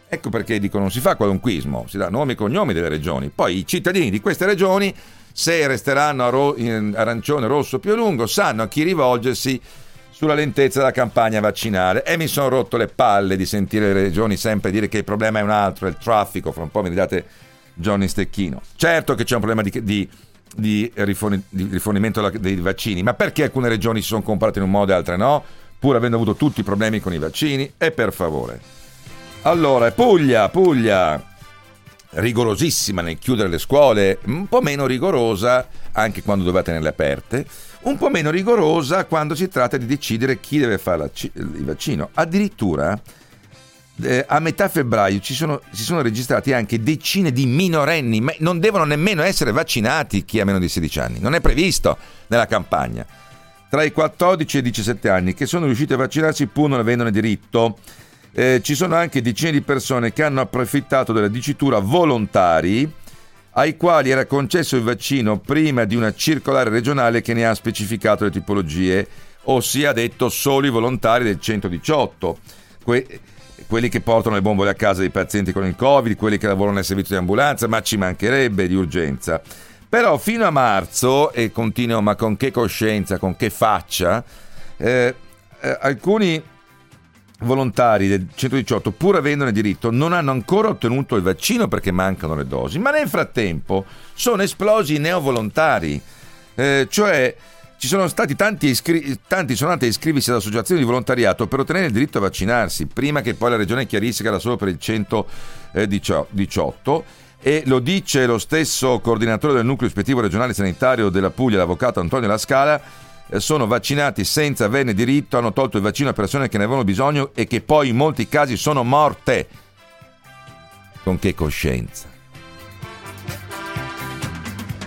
Ecco perché dico non si fa qualunquismo, si dà nomi e cognomi delle regioni, poi i cittadini di queste regioni, se resteranno in arancione, rosso più a lungo, sanno a chi rivolgersi sulla lentezza della campagna vaccinale. E mi sono rotto le palle di sentire le regioni sempre dire che il problema è un altro, è il traffico. Fra un po' mi date Johnny Stecchino. Certo che c'è un problema di rifornimento dei vaccini, ma perché alcune regioni si sono comportate in un modo e altre no, pur avendo avuto tutti i problemi con i vaccini? E per favore. Allora, Puglia, rigorosissima nel chiudere le scuole, un po' meno rigorosa anche quando doveva tenerle aperte, un po' meno rigorosa quando si tratta di decidere chi deve fare il vaccino. Addirittura a metà febbraio si sono registrati anche decine di minorenni, ma non devono nemmeno essere vaccinati chi ha meno di 16 anni, non è previsto nella campagna, tra i 14 e i 17 anni, che sono riusciti a vaccinarsi pur non avendone diritto. Ci sono anche decine di persone che hanno approfittato della dicitura volontari, ai quali era concesso il vaccino prima di una circolare regionale che ne ha specificato le tipologie, ossia detto solo i volontari del 118, quelli che portano le bombole a casa dei pazienti con il Covid, quelli che lavorano nel servizio di ambulanza, ma ci mancherebbe, di urgenza. Però fino a marzo, e continuo, ma con che coscienza, con che faccia, alcuni volontari del 118, pur avendone diritto, non hanno ancora ottenuto il vaccino perché mancano le dosi, ma nel frattempo sono esplosi i neovolontari, cioè ci sono stati tanti sono andati a iscriversi ad associazioni di volontariato per ottenere il diritto a vaccinarsi, prima che poi la regione chiarisse che era solo per il 118, e lo dice lo stesso coordinatore del nucleo ispettivo regionale sanitario della Puglia, l'avvocato Antonio La Scala. Sono vaccinati senza averne diritto, hanno tolto il vaccino a persone che ne avevano bisogno e che poi in molti casi sono morte. Con che coscienza?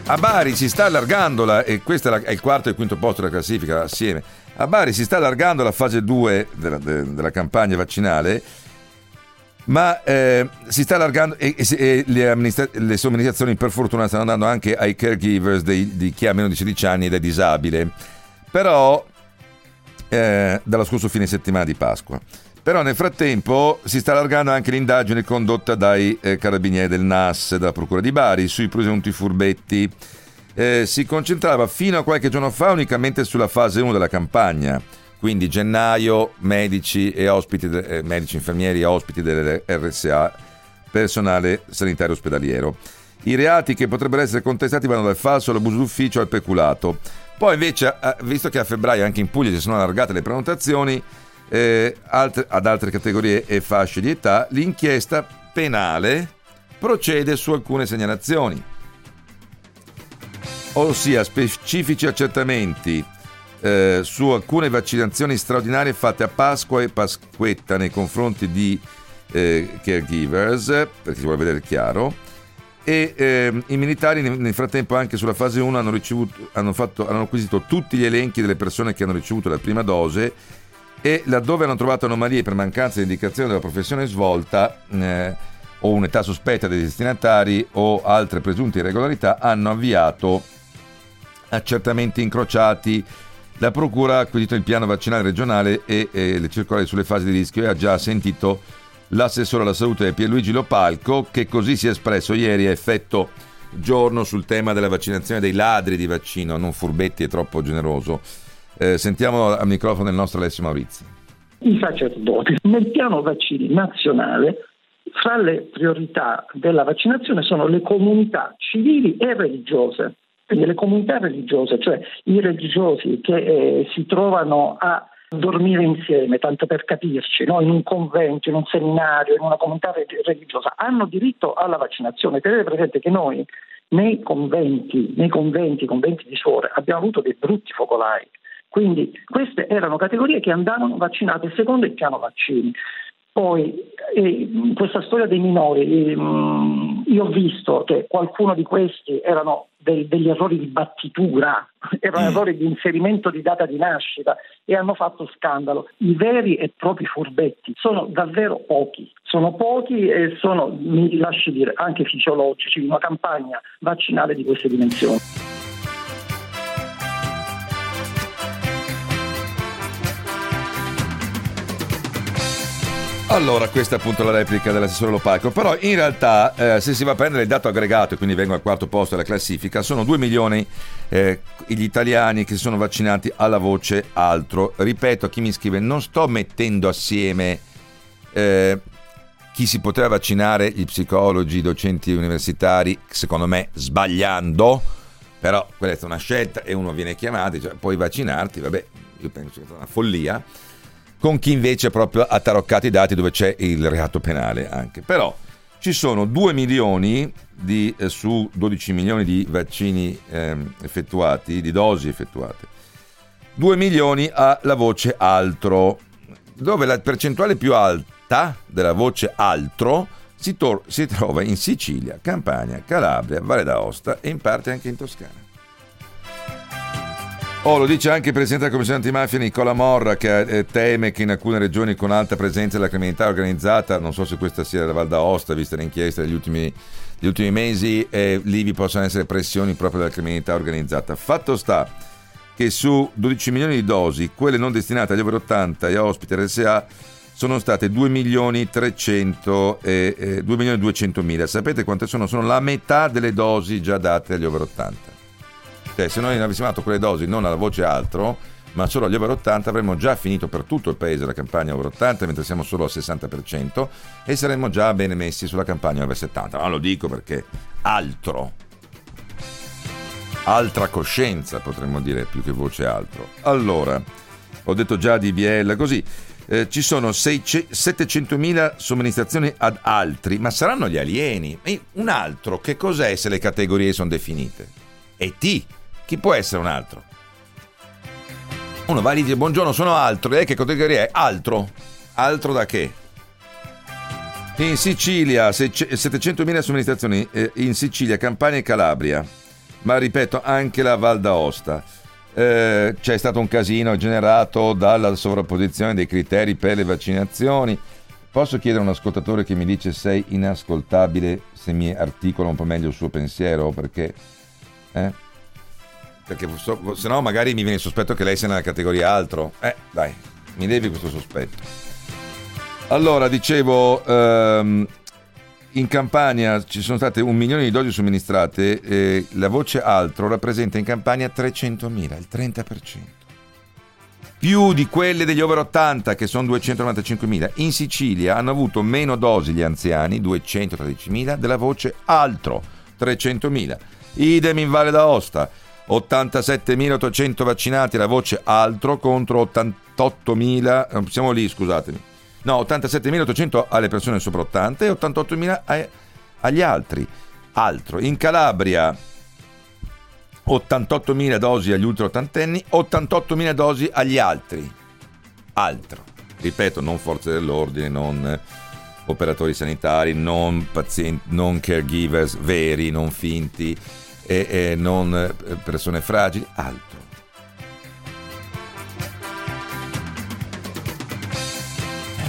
A Bari si sta allargando e questo è il quarto e il quinto posto della classifica assieme. A Bari si sta allargando la fase 2 della campagna vaccinale, ma si sta allargando e le somministrazioni per fortuna stanno andando anche ai caregivers di chi ha meno di 16 anni ed è disabile. Però dallo scorso fine settimana di Pasqua. Però nel frattempo si sta allargando anche l'indagine condotta dai carabinieri del NAS, della Procura di Bari, sui presunti furbetti. Si concentrava fino a qualche giorno fa unicamente sulla fase 1 della campagna, quindi gennaio, medici e ospiti, medici, infermieri e ospiti delle RSA, personale sanitario ospedaliero. I reati che potrebbero essere contestati vanno dal falso all'abuso d'ufficio al peculato. Poi invece, visto che a febbraio anche in Puglia si sono allargate le prenotazioni ad altre categorie e fasce di età, l'inchiesta penale procede su alcune segnalazioni, ossia specifici accertamenti su alcune vaccinazioni straordinarie fatte a Pasqua e Pasquetta nei confronti di caregivers, perché si vuole vedere chiaro, e i militari nel frattempo anche sulla fase 1 hanno acquisito tutti gli elenchi delle persone che hanno ricevuto la prima dose e laddove hanno trovato anomalie per mancanza di indicazione della professione svolta o un'età sospetta dei destinatari o altre presunte irregolarità, hanno avviato accertamenti incrociati. La Procura ha acquisito il piano vaccinale regionale e le circolari sulle fasi di rischio e ha già sentito l'assessore alla salute Pierluigi Lopalco, che così si è espresso ieri a Effetto Giorno sul tema della vaccinazione dei ladri di vaccino, non furbetti, è troppo generoso. Sentiamo al microfono il nostro Alessio Maurizi. I sacerdoti nel piano vaccini nazionale, fra le priorità della vaccinazione sono le comunità civili e religiose, quindi le comunità religiose, cioè i religiosi che si trovano a dormire insieme, tanto per capirci, no? In un convento, in un seminario, in una comunità religiosa, hanno diritto alla vaccinazione. Tenete presente che noi nei conventi di suore, abbiamo avuto dei brutti focolai, quindi queste erano categorie che andavano vaccinate secondo il piano vaccini. Poi questa storia dei minori, io ho visto che qualcuno di questi erano degli errori di battitura, erano errori di inserimento di data di nascita e hanno fatto scandalo. I veri e propri furbetti sono davvero pochi, e sono, mi lasci dire, anche fisiologici, una campagna vaccinale di queste dimensioni. Allora, questa è appunto la replica dell'assessore Lopalco, però in realtà se si va a prendere il dato aggregato, e quindi vengo al quarto posto della classifica, sono 2 milioni gli italiani che si sono vaccinati alla voce altro. Ripeto a chi mi scrive, non sto mettendo assieme chi si poteva vaccinare, gli psicologi, i docenti universitari, secondo me sbagliando, però quella è una scelta e uno viene chiamato, cioè, puoi vaccinarti, vabbè, io penso che sia una follia, con chi invece proprio ha taroccato i dati dove c'è il reato penale anche. Però ci sono 2 milioni su 12 milioni di vaccini effettuati, di dosi effettuate, 2 milioni alla voce altro, dove la percentuale più alta della voce altro si trova in Sicilia, Campania, Calabria, Valle d'Aosta e in parte anche in Toscana. Oh, lo dice anche il Presidente della Commissione Antimafia Nicola Morra, che teme che in alcune regioni con alta presenza della criminalità organizzata, non so se questa sia la Val d'Aosta, vista l'inchiesta degli ultimi mesi, lì vi possano essere pressioni proprio della criminalità organizzata. Fatto sta che su 12 milioni di dosi, quelle non destinate agli over 80 e a ospiti RSA, sono state 2.200.000. Sapete quante sono? Sono la metà delle dosi già date agli over 80. Cioè, se noi avessimo dato quelle dosi non alla voce altro, ma solo agli over 80, avremmo già finito per tutto il paese la campagna over 80, mentre siamo solo al 60%, e saremmo già bene messi sulla campagna over 70. Ma lo dico perché altra coscienza, potremmo dire, più che voce altro. Allora, ho detto già di Biella, così ci sono 700.000 somministrazioni ad altri, ma saranno gli alieni. E un altro che cos'è se le categorie sono definite? E chi può essere un altro? Uno va lì e dice buongiorno, sono altro, e che categoria è? Altro. Altro da che? In Sicilia 700.000 somministrazioni in Sicilia, Campania e Calabria, ma ripeto anche la Val d'Aosta. C'è stato un casino generato dalla sovrapposizione dei criteri per le vaccinazioni. Posso chiedere a un ascoltatore che mi dice sei inascoltabile se mi articola un po' meglio il suo pensiero, perché perché se no magari mi viene il sospetto che lei sia nella categoria altro. Dai, mi levi questo sospetto. Allora, dicevo, in Campania ci sono state 1 milione di dosi somministrate, la voce altro rappresenta in Campania 300.000, il 30%, più di quelle degli over 80 che sono 295.000. In Sicilia hanno avuto meno dosi gli anziani, 213.000, della voce altro, 300.000. Idem in Valle d'Aosta, 87.800 vaccinati, la voce altro contro 88.000, siamo lì, scusatemi. No, 87.800 alle persone sopra 80 e 88.000 agli altri. Altro, in Calabria 88.000 dosi agli ultraottantenni, 88.000 dosi agli altri. Altro. Ripeto, non forze dell'ordine, non operatori sanitari, non pazienti, non caregivers veri, non finti e non persone fragili, altro.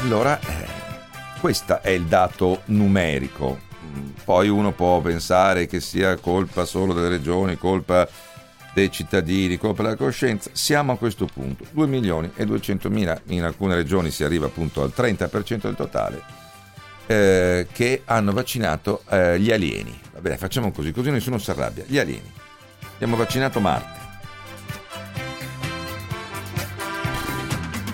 Allora, questo è il dato numerico. Poi uno può pensare che sia colpa solo delle regioni, colpa dei cittadini, colpa della coscienza. Siamo a questo punto, 2.200.000, in alcune regioni si arriva appunto al 30% del totale, che hanno vaccinato gli alieni. Vabbè, facciamo così nessuno si arrabbia, gli alieni. Abbiamo vaccinato Marte.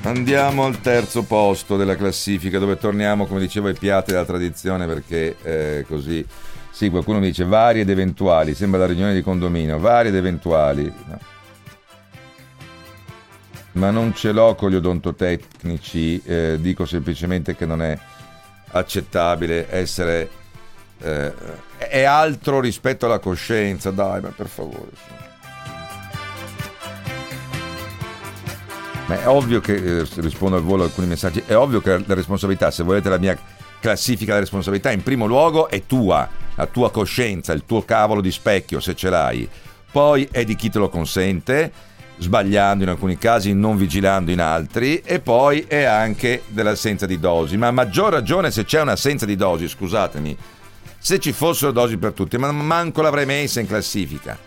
Andiamo al terzo posto della classifica, dove torniamo, come dicevo, ai piatti della tradizione, perché così sì, qualcuno mi dice vari ed eventuali, sembra la riunione di condominio, vari ed eventuali, no. Ma non ce l'ho con gli odontotecnici, dico semplicemente che non è accettabile essere è altro rispetto alla coscienza, dai, ma per favore, sì. Ma è ovvio che rispondo al volo a alcuni messaggi, è ovvio che la responsabilità, se volete la mia classifica della responsabilità, in primo luogo è tua, la tua coscienza, il tuo cavolo di specchio, se ce l'hai. Poi è di chi te lo consente, sbagliando in alcuni casi, non vigilando in altri, e poi è anche dell'assenza di dosi, ma a maggior ragione se c'è un'assenza di dosi, scusatemi, se ci fossero dosi per tutti, ma manco l'avrei messa in classifica.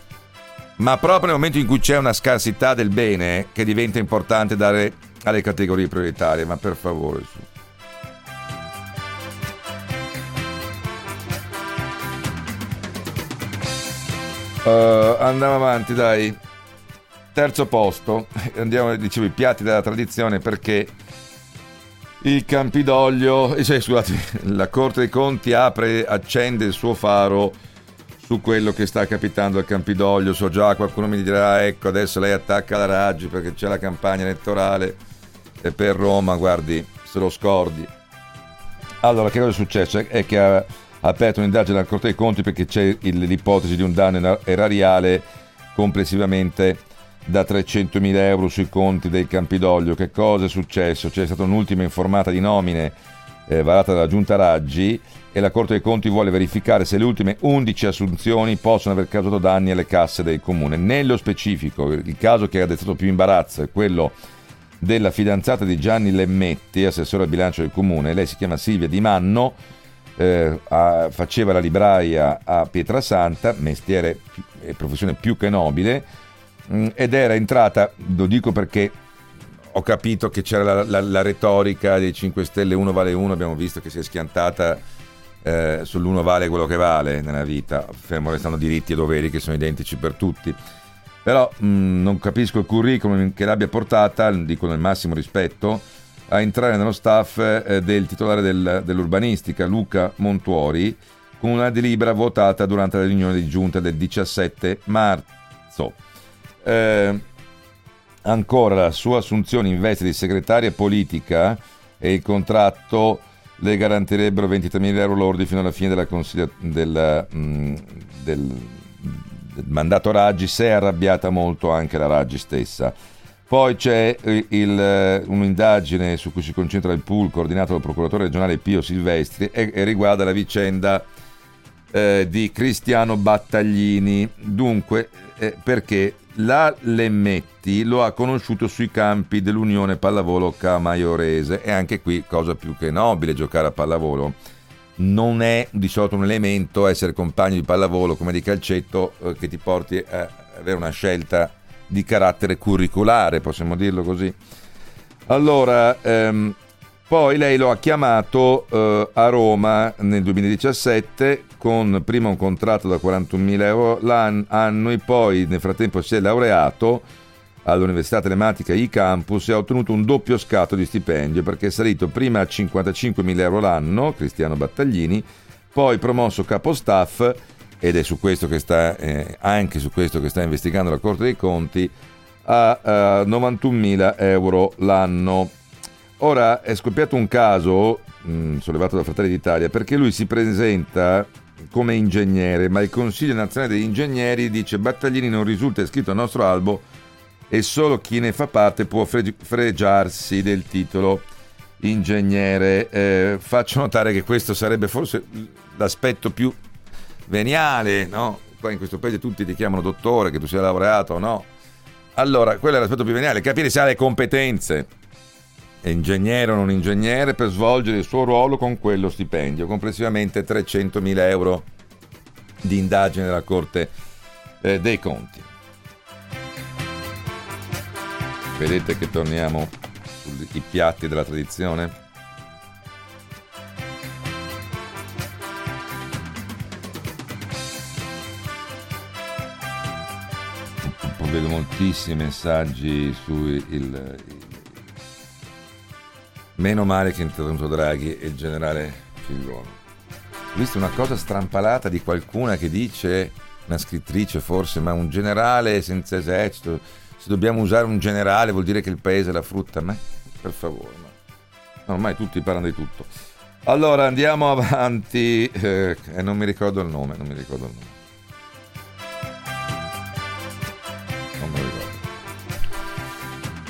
Ma proprio nel momento in cui c'è una scarsità del bene che diventa importante dare alle categorie prioritarie, ma per favore, su. Andiamo avanti, dai. Terzo posto, andiamo, dicevo, i piatti della tradizione, perché il Campidoglio, scusate, la Corte dei Conti accende il suo faro su quello che sta capitando al Campidoglio. So già, qualcuno mi dirà, ecco, adesso lei attacca la Raggi perché c'è la campagna elettorale e per Roma, guardi, se lo scordi. Allora, che cosa è successo? È che ha aperto un'indagine alla Corte dei Conti perché c'è l'ipotesi di un danno erariale complessivamente da 300.000 euro sui conti del Campidoglio. Che cosa è successo? C'è stata un'ultima informata di nomine varata dalla Giunta Raggi, e la Corte dei Conti vuole verificare se le ultime 11 assunzioni possono aver causato danni alle casse del Comune. Nello specifico, il caso che ha destato più imbarazzo è quello della fidanzata di Gianni Lemmetti, assessore al bilancio del Comune. Lei si chiama Silvia Di Manno, faceva la libraia a Pietrasanta, mestiere e professione più che nobile, ed era entrata, lo dico perché ho capito che c'era la retorica dei 5 Stelle, uno vale uno, abbiamo visto che si è schiantata sull'uno vale quello che vale nella vita, fermo restando diritti e doveri che sono identici per tutti, però non capisco il curriculum che l'abbia portata, dico nel massimo rispetto, a entrare nello staff del titolare dell'urbanistica Luca Montuori, con una delibera votata durante la riunione di giunta del 17 marzo. Ancora, la sua assunzione in veste di segretaria politica e il contratto le garantirebbero 23.000 euro lordi fino alla fine del mandato Raggi. Si è arrabbiata molto anche la Raggi stessa. Poi c'è un'indagine su cui si concentra il pool coordinato dal procuratore regionale Pio Silvestri e riguarda la vicenda di Cristiano Battaglini. Dunque, perché la Lemmetti lo ha conosciuto sui campi dell'Unione Pallavolo Camaiorese, e anche qui cosa più che nobile giocare a pallavolo, non è di solito un elemento essere compagno di pallavolo come di calcetto che ti porti a avere una scelta di carattere curriculare, possiamo dirlo così. Allora poi lei lo ha chiamato a Roma nel 2017 con prima un contratto da 41.000 euro annui, poi nel frattempo si è laureato all'Università Telematica I Campus e ha ottenuto un doppio scatto di stipendio, perché è salito prima a 55.000 euro l'anno Cristiano Battaglini, poi promosso capo staff ed è su questo che sta anche su questo che sta investigando la Corte dei Conti, a 91.000 euro l'anno. Ora è scoppiato un caso sollevato da Fratelli d'Italia, perché lui si presenta come ingegnere, ma il Consiglio Nazionale degli Ingegneri dice: Battaglini non risulta iscritto al nostro albo e solo chi ne fa parte può fregiarsi del titolo ingegnere. Faccio notare che questo sarebbe forse l'aspetto più veniale, no? Qua in questo paese tutti ti chiamano dottore, che tu sia laureato o no. Allora, quello è l'aspetto più veniale, capire se ha le competenze, ingegnere o non ingegnere, per svolgere il suo ruolo con quello stipendio. Complessivamente 300.000 euro di indagine della Corte dei Conti. Vedete che torniamo sui piatti della tradizione? Vedo moltissimi messaggi sui meno male che è intervenuto Draghi e il generale Figliuolo. Ho visto una cosa strampalata di qualcuna che dice, una scrittrice forse, ma un generale senza esercito, se dobbiamo usare un generale vuol dire che il paese è la frutta. Ma per favore, no. Ormai tutti parlano di tutto. Allora andiamo avanti, non mi ricordo il nome,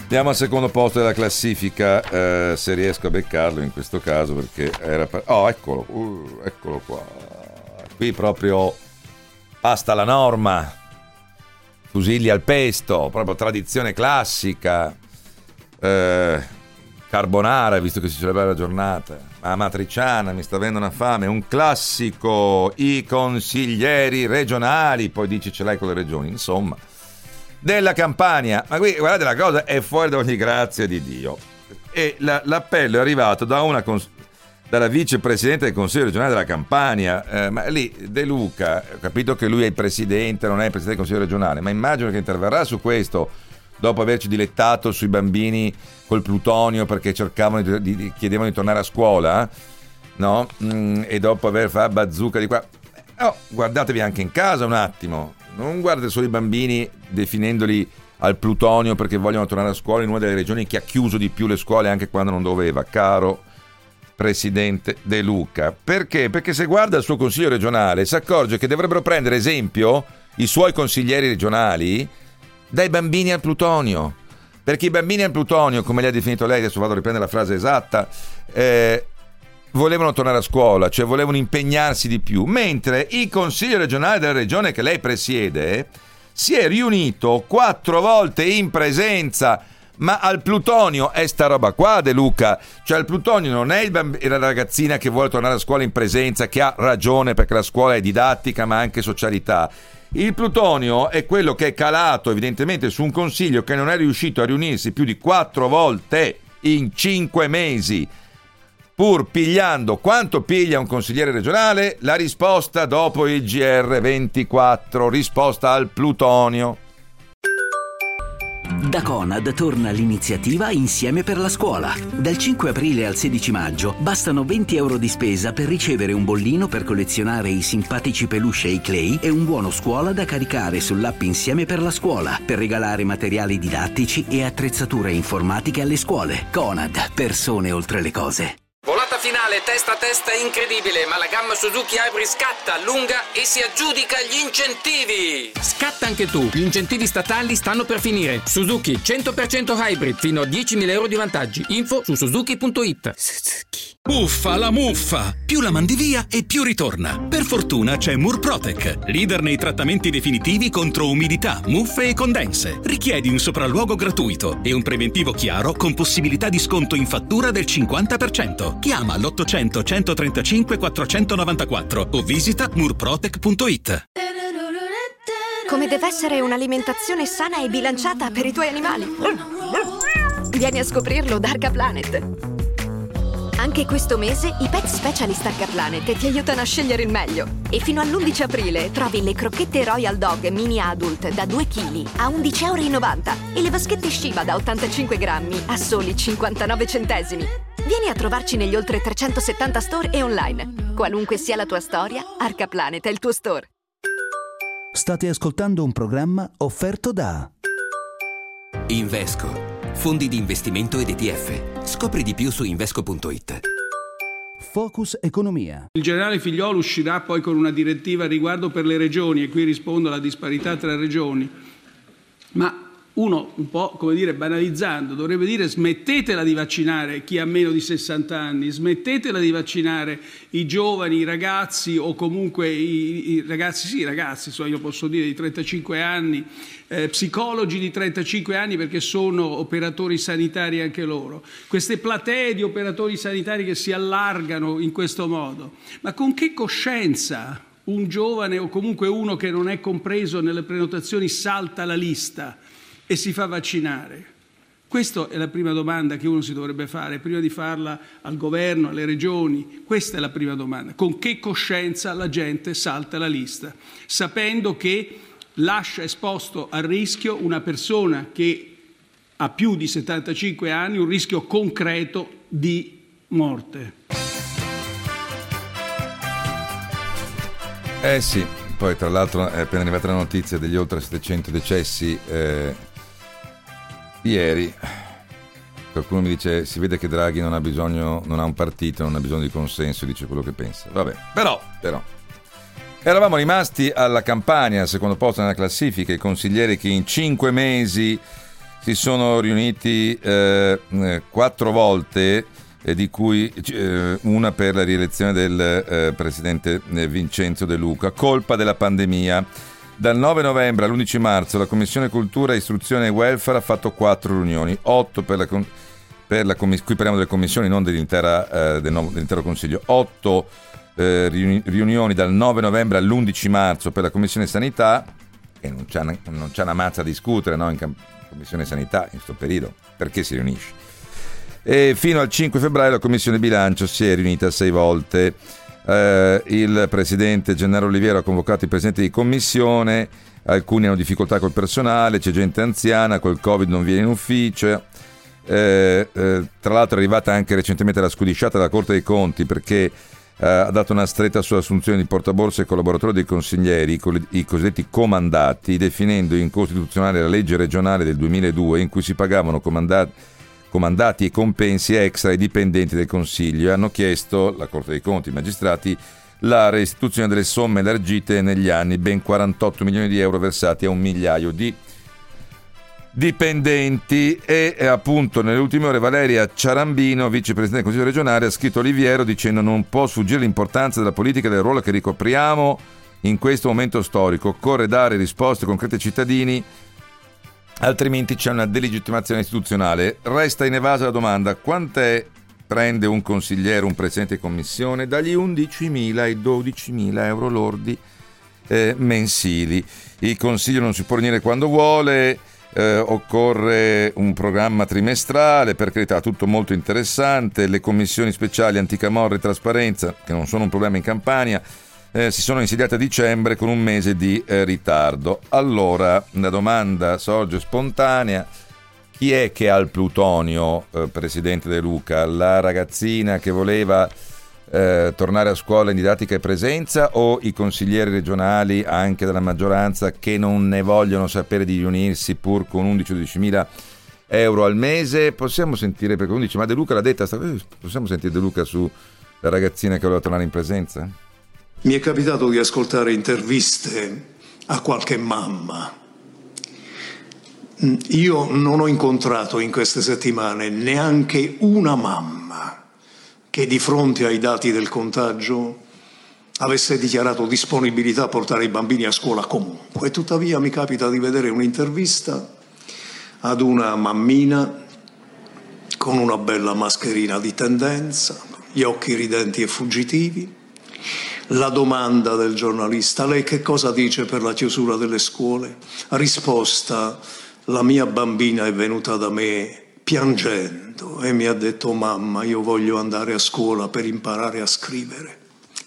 Andiamo al secondo posto della classifica, se riesco a beccarlo in questo caso, perché era... Oh, eccolo, eccolo qua. Qui proprio pasta alla norma, fusilli al pesto, proprio tradizione classica, carbonara, visto che si celebra la giornata, amatriciana, mi sta avendo una fame, un classico, i consiglieri regionali, poi dici ce l'hai con le regioni, insomma... della Campania, ma qui guardate la cosa è fuori da ogni grazia di Dio. E l'appello è arrivato da dalla vicepresidente del Consiglio regionale della Campania, ma lì De Luca, ho capito che lui è il presidente, non è il presidente del Consiglio regionale, ma immagino che interverrà su questo dopo averci dilettato sui bambini col plutonio perché cercavano chiedevano di tornare a scuola, no? E dopo aver fatto bazooka di qua. Oh, guardatevi anche in casa un attimo. Non guardate solo i bambini definendoli al plutonio perché vogliono tornare a scuola in una delle regioni che ha chiuso di più le scuole anche quando non doveva, caro presidente De Luca. Perché? Perché se guarda il suo consiglio regionale si accorge che dovrebbero prendere esempio i suoi consiglieri regionali dai bambini al plutonio, perché i bambini al plutonio, come li ha definito lei, adesso vado a riprendere la frase esatta, volevano tornare a scuola, cioè volevano impegnarsi di più, mentre il Consiglio regionale della regione che lei presiede si è riunito 4 volte in presenza, ma al plutonio è sta roba qua, De Luca, cioè al plutonio non è la ragazzina che vuole tornare a scuola in presenza, che ha ragione perché la scuola è didattica ma anche socialità. Il plutonio è quello che è calato evidentemente su un consiglio che non è riuscito a riunirsi più di 4 volte in 5 mesi, pur pigliando quanto piglia un consigliere regionale. La risposta dopo il GR24, risposta al plutonio. Da Conad torna l'iniziativa Insieme per la scuola. Dal 5 aprile al 16 maggio bastano 20 euro di spesa per ricevere un bollino per collezionare i simpatici peluche e i clay e un buono scuola da caricare sull'app Insieme per la scuola per regalare materiali didattici e attrezzature informatiche alle scuole. Conad, persone oltre le cose. Volata finale, testa a testa incredibile, ma la gamma Suzuki Hybrid scatta, allunga e si aggiudica gli incentivi. Scatta anche tu, gli incentivi statali stanno per finire. Suzuki 100% Hybrid, fino a 10.000 euro di vantaggi. Info su suzuki.it. Suzuki. Uffa la muffa! Più la mandi via e più ritorna. Per fortuna c'è Murprotec, leader nei trattamenti definitivi contro umidità, muffe e condense. Richiedi un sopralluogo gratuito e un preventivo chiaro con possibilità di sconto in fattura del 50%. Chiama all'800 135 494 o visita murprotec.it. Come deve essere un'alimentazione sana e bilanciata per i tuoi animali? Vieni a scoprirlo da Arca Planet. Anche questo mese i Pet Specialist Arca Planet ti aiutano a scegliere il meglio. E fino all'11 aprile trovi le crocchette Royal Dog Mini Adult da 2 kg a 11,90 € e le vaschette Shiba da 85 grammi a soli 59 centesimi. Vieni a trovarci negli oltre 370 store e online. Qualunque sia la tua storia, Arca Planet è il tuo store. State ascoltando un programma offerto da Invesco, fondi di investimento ed ETF. Scopri di più su invesco.it. Focus Economia. Il generale Figliuolo uscirà poi con una direttiva a riguardo per le regioni, e qui rispondo alla disparità tra regioni, ma uno un po', come dire, banalizzando, dovrebbe dire: smettetela di vaccinare chi ha meno di 60 anni, smettetela di vaccinare i giovani, i ragazzi, o comunque i ragazzi, so io posso dire, di 35 anni, psicologi di 35 anni, perché sono operatori sanitari anche loro. Queste platee di operatori sanitari che si allargano in questo modo, ma con che coscienza un giovane o comunque uno che non è compreso nelle prenotazioni salta la lista e si fa vaccinare? Questa è la prima domanda che uno si dovrebbe fare, prima di farla al governo, alle regioni. Questa è la prima domanda. Con che coscienza la gente salta la lista, sapendo che lascia esposto al rischio una persona che ha più di 75 anni, un rischio concreto di morte. Eh sì, poi tra l'altro è appena arrivata la notizia degli oltre 700 decessi ieri. Qualcuno mi dice: si vede che Draghi non ha bisogno, non ha un partito, non ha bisogno di consenso, dice quello che pensa. Vabbè, però eravamo rimasti alla Campania, al secondo posto nella classifica. I consiglieri che in 5 mesi si sono riuniti 4 volte, di cui una per la rielezione del presidente Vincenzo De Luca. Colpa della pandemia. Dal 9 novembre all'11 marzo la Commissione Cultura, Istruzione e Welfare ha fatto 4 riunioni, 8 qui parliamo delle commissioni, non dell'intero Consiglio, 8 riunioni dal 9 novembre all'11 marzo per la Commissione Sanità, e non c'è una mazza a discutere, no, in Commissione Sanità in questo periodo, perché si riunisce. E fino al 5 febbraio la Commissione Bilancio si è riunita 6 volte. Il presidente Gennaro Oliviero ha convocato i presidenti di commissione. Alcuni hanno difficoltà col personale, c'è gente anziana, col Covid non viene in ufficio. Tra l'altro è arrivata anche recentemente la scudisciata della Corte dei Conti, perché ha dato una stretta sull'assunzione di portaborse e collaboratori dei consiglieri, i cosiddetti comandati, definendo incostituzionale la legge regionale del 2002 in cui si pagavano comandati e compensi extra ai dipendenti del Consiglio, e hanno chiesto, la Corte dei Conti, i magistrati, la restituzione delle somme elargite negli anni, ben 48 milioni di euro versati a 1 migliaio di dipendenti. E appunto nelle ultime ore Valeria Ciarambino, vicepresidente del Consiglio regionale, ha scritto a Oliviero dicendo: non può sfuggire l'importanza della politica e del ruolo che ricopriamo in questo momento storico, occorre dare risposte concrete ai cittadini, altrimenti c'è una delegittimazione istituzionale. Resta inevasa la domanda: quant'è prende un consigliere, un presidente di commissione? Dagli 11.000 ai 12.000 euro lordi mensili. Il consiglio non si può riunire quando vuole, occorre un programma trimestrale, per carità, tutto molto interessante. Le commissioni speciali anticamorra e trasparenza, che non sono un problema in Campania, si sono insediate a dicembre con 1 mese di ritardo. Allora la domanda sorge spontanea: chi è che ha il plutonio, presidente De Luca? La ragazzina che voleva tornare a scuola in didattica e presenza, o i consiglieri regionali anche della maggioranza che non ne vogliono sapere di riunirsi pur con 11-12.000 euro al mese? Possiamo sentire, perché uno dice: ma De Luca l'ha detta, possiamo sentire De Luca su la ragazzina che voleva tornare in presenza? Mi è capitato di ascoltare interviste a qualche mamma. Io non ho incontrato in queste settimane neanche una mamma che di fronte ai dati del contagio avesse dichiarato disponibilità a portare i bambini a scuola comunque. Tuttavia mi capita di vedere un'intervista ad una mammina con una bella mascherina di tendenza, gli occhi ridenti e fuggitivi. La domanda del giornalista: lei che cosa dice per la chiusura delle scuole? Risposta: la mia bambina è venuta da me piangendo e mi ha detto: mamma, io voglio andare a scuola per imparare a scrivere.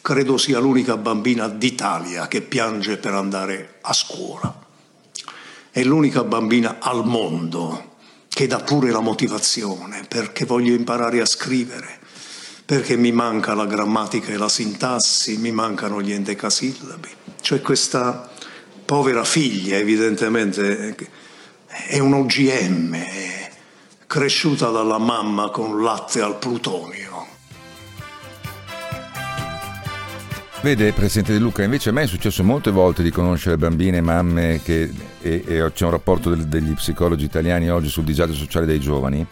Credo sia l'unica bambina d'Italia che piange per andare a scuola. È l'unica bambina al mondo che dà pure la motivazione, perché voglio imparare a scrivere, perché mi manca la grammatica e la sintassi, mi mancano gli endecasillabi. Cioè questa povera figlia, evidentemente è un OGM, è cresciuta dalla mamma con latte al plutonio. Vede, Presidente De Luca, invece a me è successo molte volte di conoscere bambine, mamme che, e c'è un rapporto degli psicologi italiani oggi sul disagio sociale dei giovani,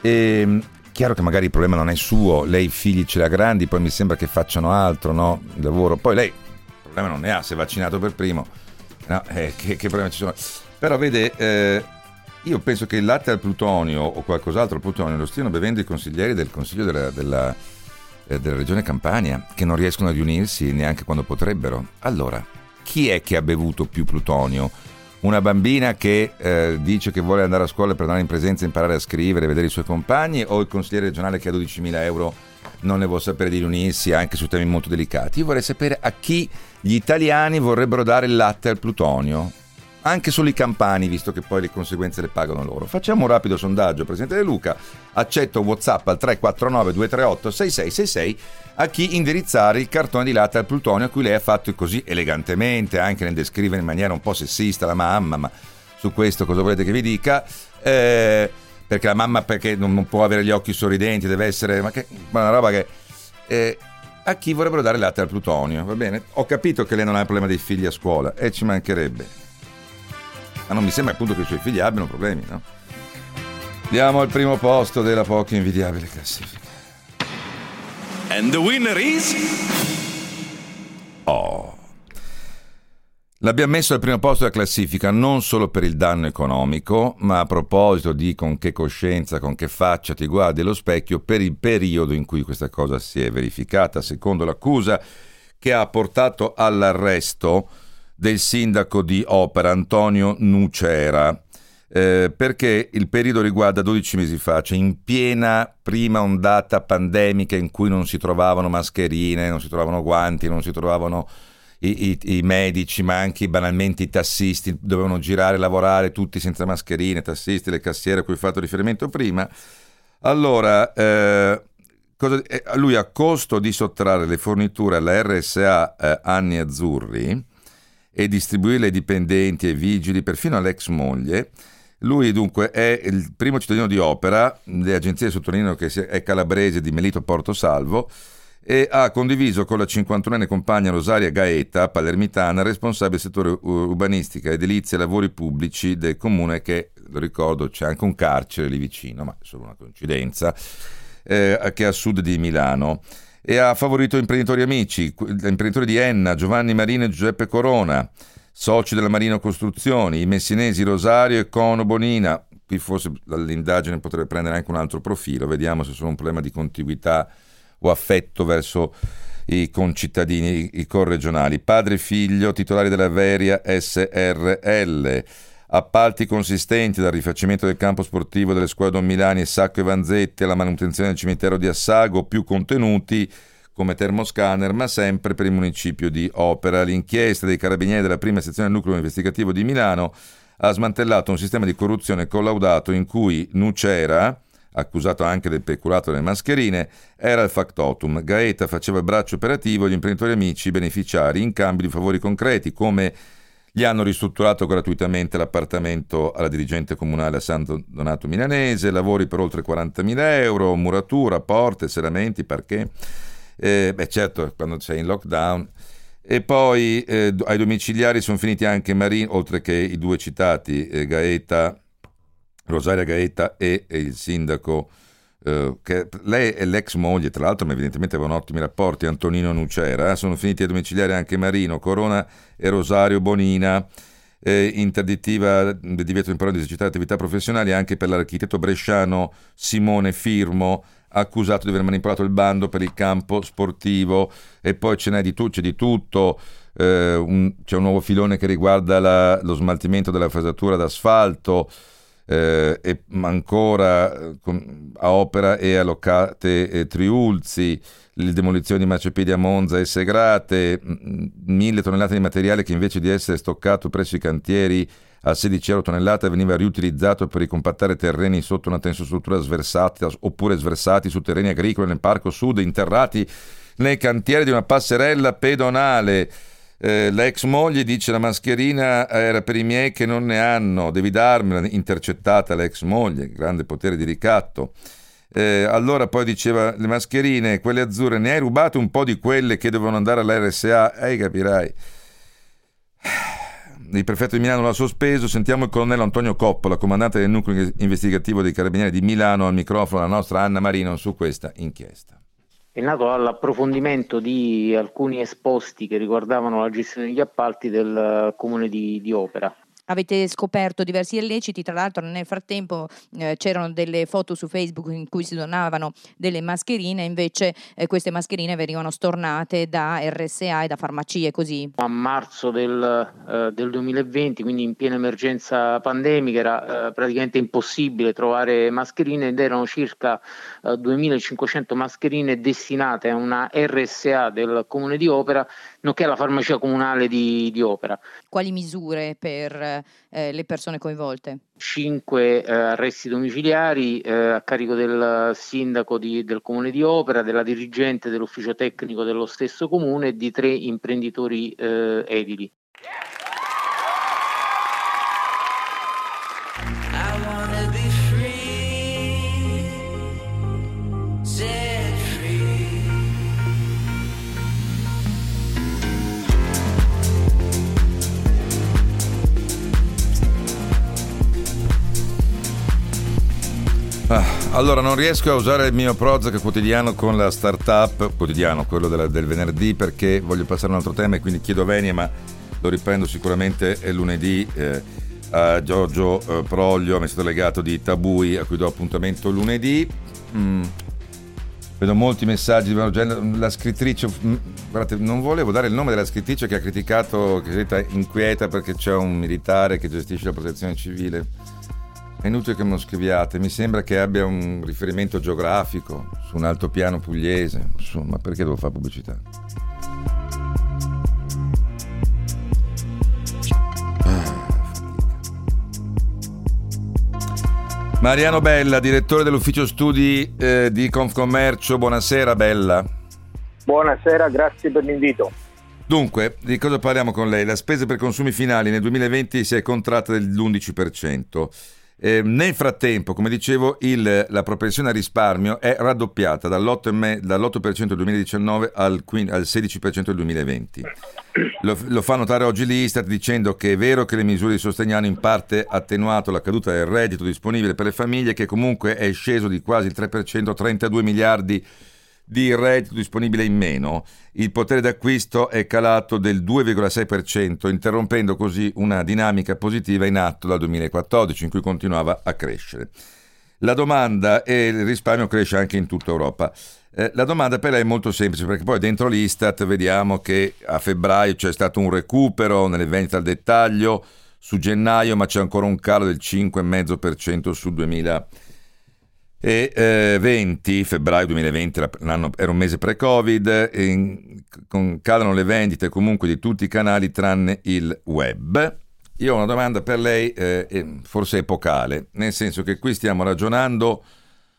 e chiaro che magari il problema non è suo, lei figli ce l'ha grandi, poi mi sembra che facciano altro, no, il lavoro, poi lei il problema non ne ha, si è vaccinato per primo, no, che problema ci sono? Però vede, io penso che il latte al plutonio o qualcos'altro al plutonio lo stiano bevendo i consiglieri del Consiglio della regione Campania, che non riescono a riunirsi neanche quando potrebbero. Allora, chi è che ha bevuto più plutonio? Una bambina che dice che vuole andare a scuola per andare in presenza, imparare a scrivere, vedere i suoi compagni, o il consigliere regionale che ha 12.000 euro non ne vuol sapere di riunirsi anche su temi molto delicati? Io vorrei sapere a chi gli italiani vorrebbero dare il latte al plutonio, anche solo i campani, visto che poi le conseguenze le pagano loro. Facciamo un rapido sondaggio, Presidente De Luca, accetto un WhatsApp al 349-238-6666 a chi indirizzare il cartone di latte al plutonio a cui lei ha fatto così elegantemente, anche nel descrivere in maniera un po' sessista la mamma, ma su questo cosa volete che vi dica? Perché la mamma perché non può avere gli occhi sorridenti, deve essere... ma una roba che... a chi vorrebbero dare latte al plutonio, va bene? Ho capito che lei non ha il problema dei figli a scuola, e ci mancherebbe. Ma non mi sembra appunto che i suoi figli abbiano problemi, no? Andiamo al primo posto della poco invidiabile classifica. And the winner is... Oh. L'abbiamo messo al primo posto della classifica non solo per il danno economico, ma a proposito di con che coscienza, con che faccia ti guardi allo specchio, per il periodo in cui questa cosa si è verificata, secondo l'accusa che ha portato all'arresto del sindaco di Opera, Antonio Nucera, perché il periodo riguarda 12 mesi fa, cioè in piena prima ondata pandemica in cui non si trovavano mascherine, non si trovavano guanti, non si trovavano i medici, ma anche banalmente i tassisti, dovevano girare, lavorare tutti senza mascherine, tassisti, le cassiere a cui ho fatto riferimento prima. Allora... lui, a costo di sottrarre le forniture alla RSA Anni Azzurri e distribuirle ai dipendenti e vigili, perfino all'ex moglie. Lui dunque è il primo cittadino di Opera, le agenzie sottolineano che è calabrese di Melito Porto Salvo, e ha condiviso con la 51enne compagna Rosaria Gaeta, palermitana, responsabile del settore urbanistica, edilizia e lavori pubblici del comune, che, lo ricordo, c'è anche un carcere lì vicino, ma è solo una coincidenza, che è a sud di Milano. E ha favorito imprenditori amici, imprenditori di Enna, Giovanni Marino e Giuseppe Corona, soci della Marino Costruzioni, i messinesi Rosario e Cono Bonina. Qui forse l'indagine potrebbe prendere anche un altro profilo, vediamo se sono un problema di contiguità o affetto verso i concittadini, i corregionali. Padre e figlio, titolari della Veria SRL, appalti consistenti dal rifacimento del campo sportivo delle scuole Don Milani e Sacco e Vanzetti alla manutenzione del cimitero di Assago, più contenuti come termoscanner, ma sempre per il municipio di Opera. L'inchiesta dei carabinieri della prima sezione del nucleo investigativo di Milano ha smantellato un sistema di corruzione collaudato in cui Nucera, accusato anche del peculato delle mascherine, era il factotum. Gaeta faceva il braccio operativo e gli imprenditori amici beneficiari in cambio di favori concreti, come gli hanno ristrutturato gratuitamente l'appartamento alla dirigente comunale a San Donato Milanese, lavori per oltre 40.000 euro, muratura, porte, serramenti, parquet. Certo, quando sei in lockdown. E poi ai domiciliari sono finiti anche Marino, oltre che i due citati, Gaeta, Rosaria Gaeta e il sindaco, che lei e l'ex moglie, tra l'altro, ma evidentemente avevano ottimi rapporti, Antonino Nucera. Sono finiti a domiciliare anche Marino, Corona e Rosario Bonina. Interdittiva del divieto temporaneo di esercitare attività professionali anche per l'architetto bresciano Simone Firmo, accusato di aver manipolato il bando per il campo sportivo. E poi c'è di tutto. C'è un nuovo filone che riguarda lo smaltimento della fresatura d'asfalto. E ancora a Opera e a Locate e Triulzi, le demolizioni di marciapiedi a Monza e Segrate, 1.000 tonnellate di materiale che invece di essere stoccato presso i cantieri a €16 tonnellata veniva riutilizzato per ricompattare terreni sotto una tensostruttura sversati oppure sversati su terreni agricoli nel parco sud, interrati nel cantiere di una passerella pedonale. La ex moglie dice: la mascherina era per i miei che non ne hanno, devi darmela. Intercettata la ex moglie, grande potere di ricatto. Allora poi diceva: le mascherine, quelle azzurre, ne hai rubate un po' di quelle che dovevano andare all'RSA, capirai. Il prefetto di Milano l'ha sospeso. Sentiamo il colonnello Antonio Coppola, comandante del nucleo investigativo dei Carabinieri di Milano, al microfono la nostra Anna Marino su questa inchiesta. È nato all'approfondimento di alcuni esposti che riguardavano la gestione degli appalti del comune di Opera. Avete scoperto diversi illeciti, tra l'altro nel frattempo c'erano delle foto su Facebook in cui si donavano delle mascherine, invece queste mascherine venivano stornate da RSA e da farmacie, così. A marzo del 2020, quindi in piena emergenza pandemica, era praticamente impossibile trovare mascherine ed erano circa 2.500 mascherine destinate a una RSA del Comune di Opera, nonché alla farmacia comunale di Opera. Quali misure per le persone coinvolte? 5 arresti domiciliari a carico del sindaco del comune di Opera, della dirigente dell'ufficio tecnico dello stesso comune e di 3 imprenditori edili. Allora, non riesco a usare il mio Prozac quotidiano con la startup, quotidiano, quello del venerdì, perché voglio passare un altro tema e quindi chiedo venia, ma lo riprendo sicuramente lunedì a Giorgio Proglio, amministratore legato di Tabui, a cui do appuntamento lunedì. Vedo molti messaggi, la scrittrice, guardate, non volevo dare il nome della scrittrice che ha criticato, che si è detta inquieta perché c'è un militare che gestisce la protezione civile. È inutile che me lo scriviate, mi sembra che abbia un riferimento geografico su un altopiano pugliese, insomma, perché devo fare pubblicità? Mariano Bella, direttore dell'ufficio studi di Confcommercio, buonasera Bella. Buonasera, grazie per l'invito. Dunque, di cosa parliamo con lei? La spesa per consumi finali nel 2020 si è contratta dell'11%. Nel frattempo, come dicevo, la propensione al risparmio è raddoppiata dall'8% del 2019 al 16% del 2020. Lo fa notare oggi l'Istat dicendo che è vero che le misure di sostegno hanno in parte attenuato la caduta del reddito disponibile per le famiglie, che comunque è sceso di quasi il 3%, 32 miliardi di reddito disponibile in meno. Il potere d'acquisto è calato del 2,6%, interrompendo così una dinamica positiva in atto dal 2014, in cui continuava a crescere. La domanda e il risparmio cresce anche in tutta Europa. La domanda per lei è molto semplice, perché poi dentro l'Istat vediamo che a febbraio c'è stato un recupero nelle vendite al dettaglio, su gennaio, ma c'è ancora un calo del 5,5% su 2020, febbraio 2020 era un mese pre-Covid, calano le vendite comunque di tutti i canali tranne il web. Io ho una domanda per lei, forse epocale, nel senso che qui stiamo ragionando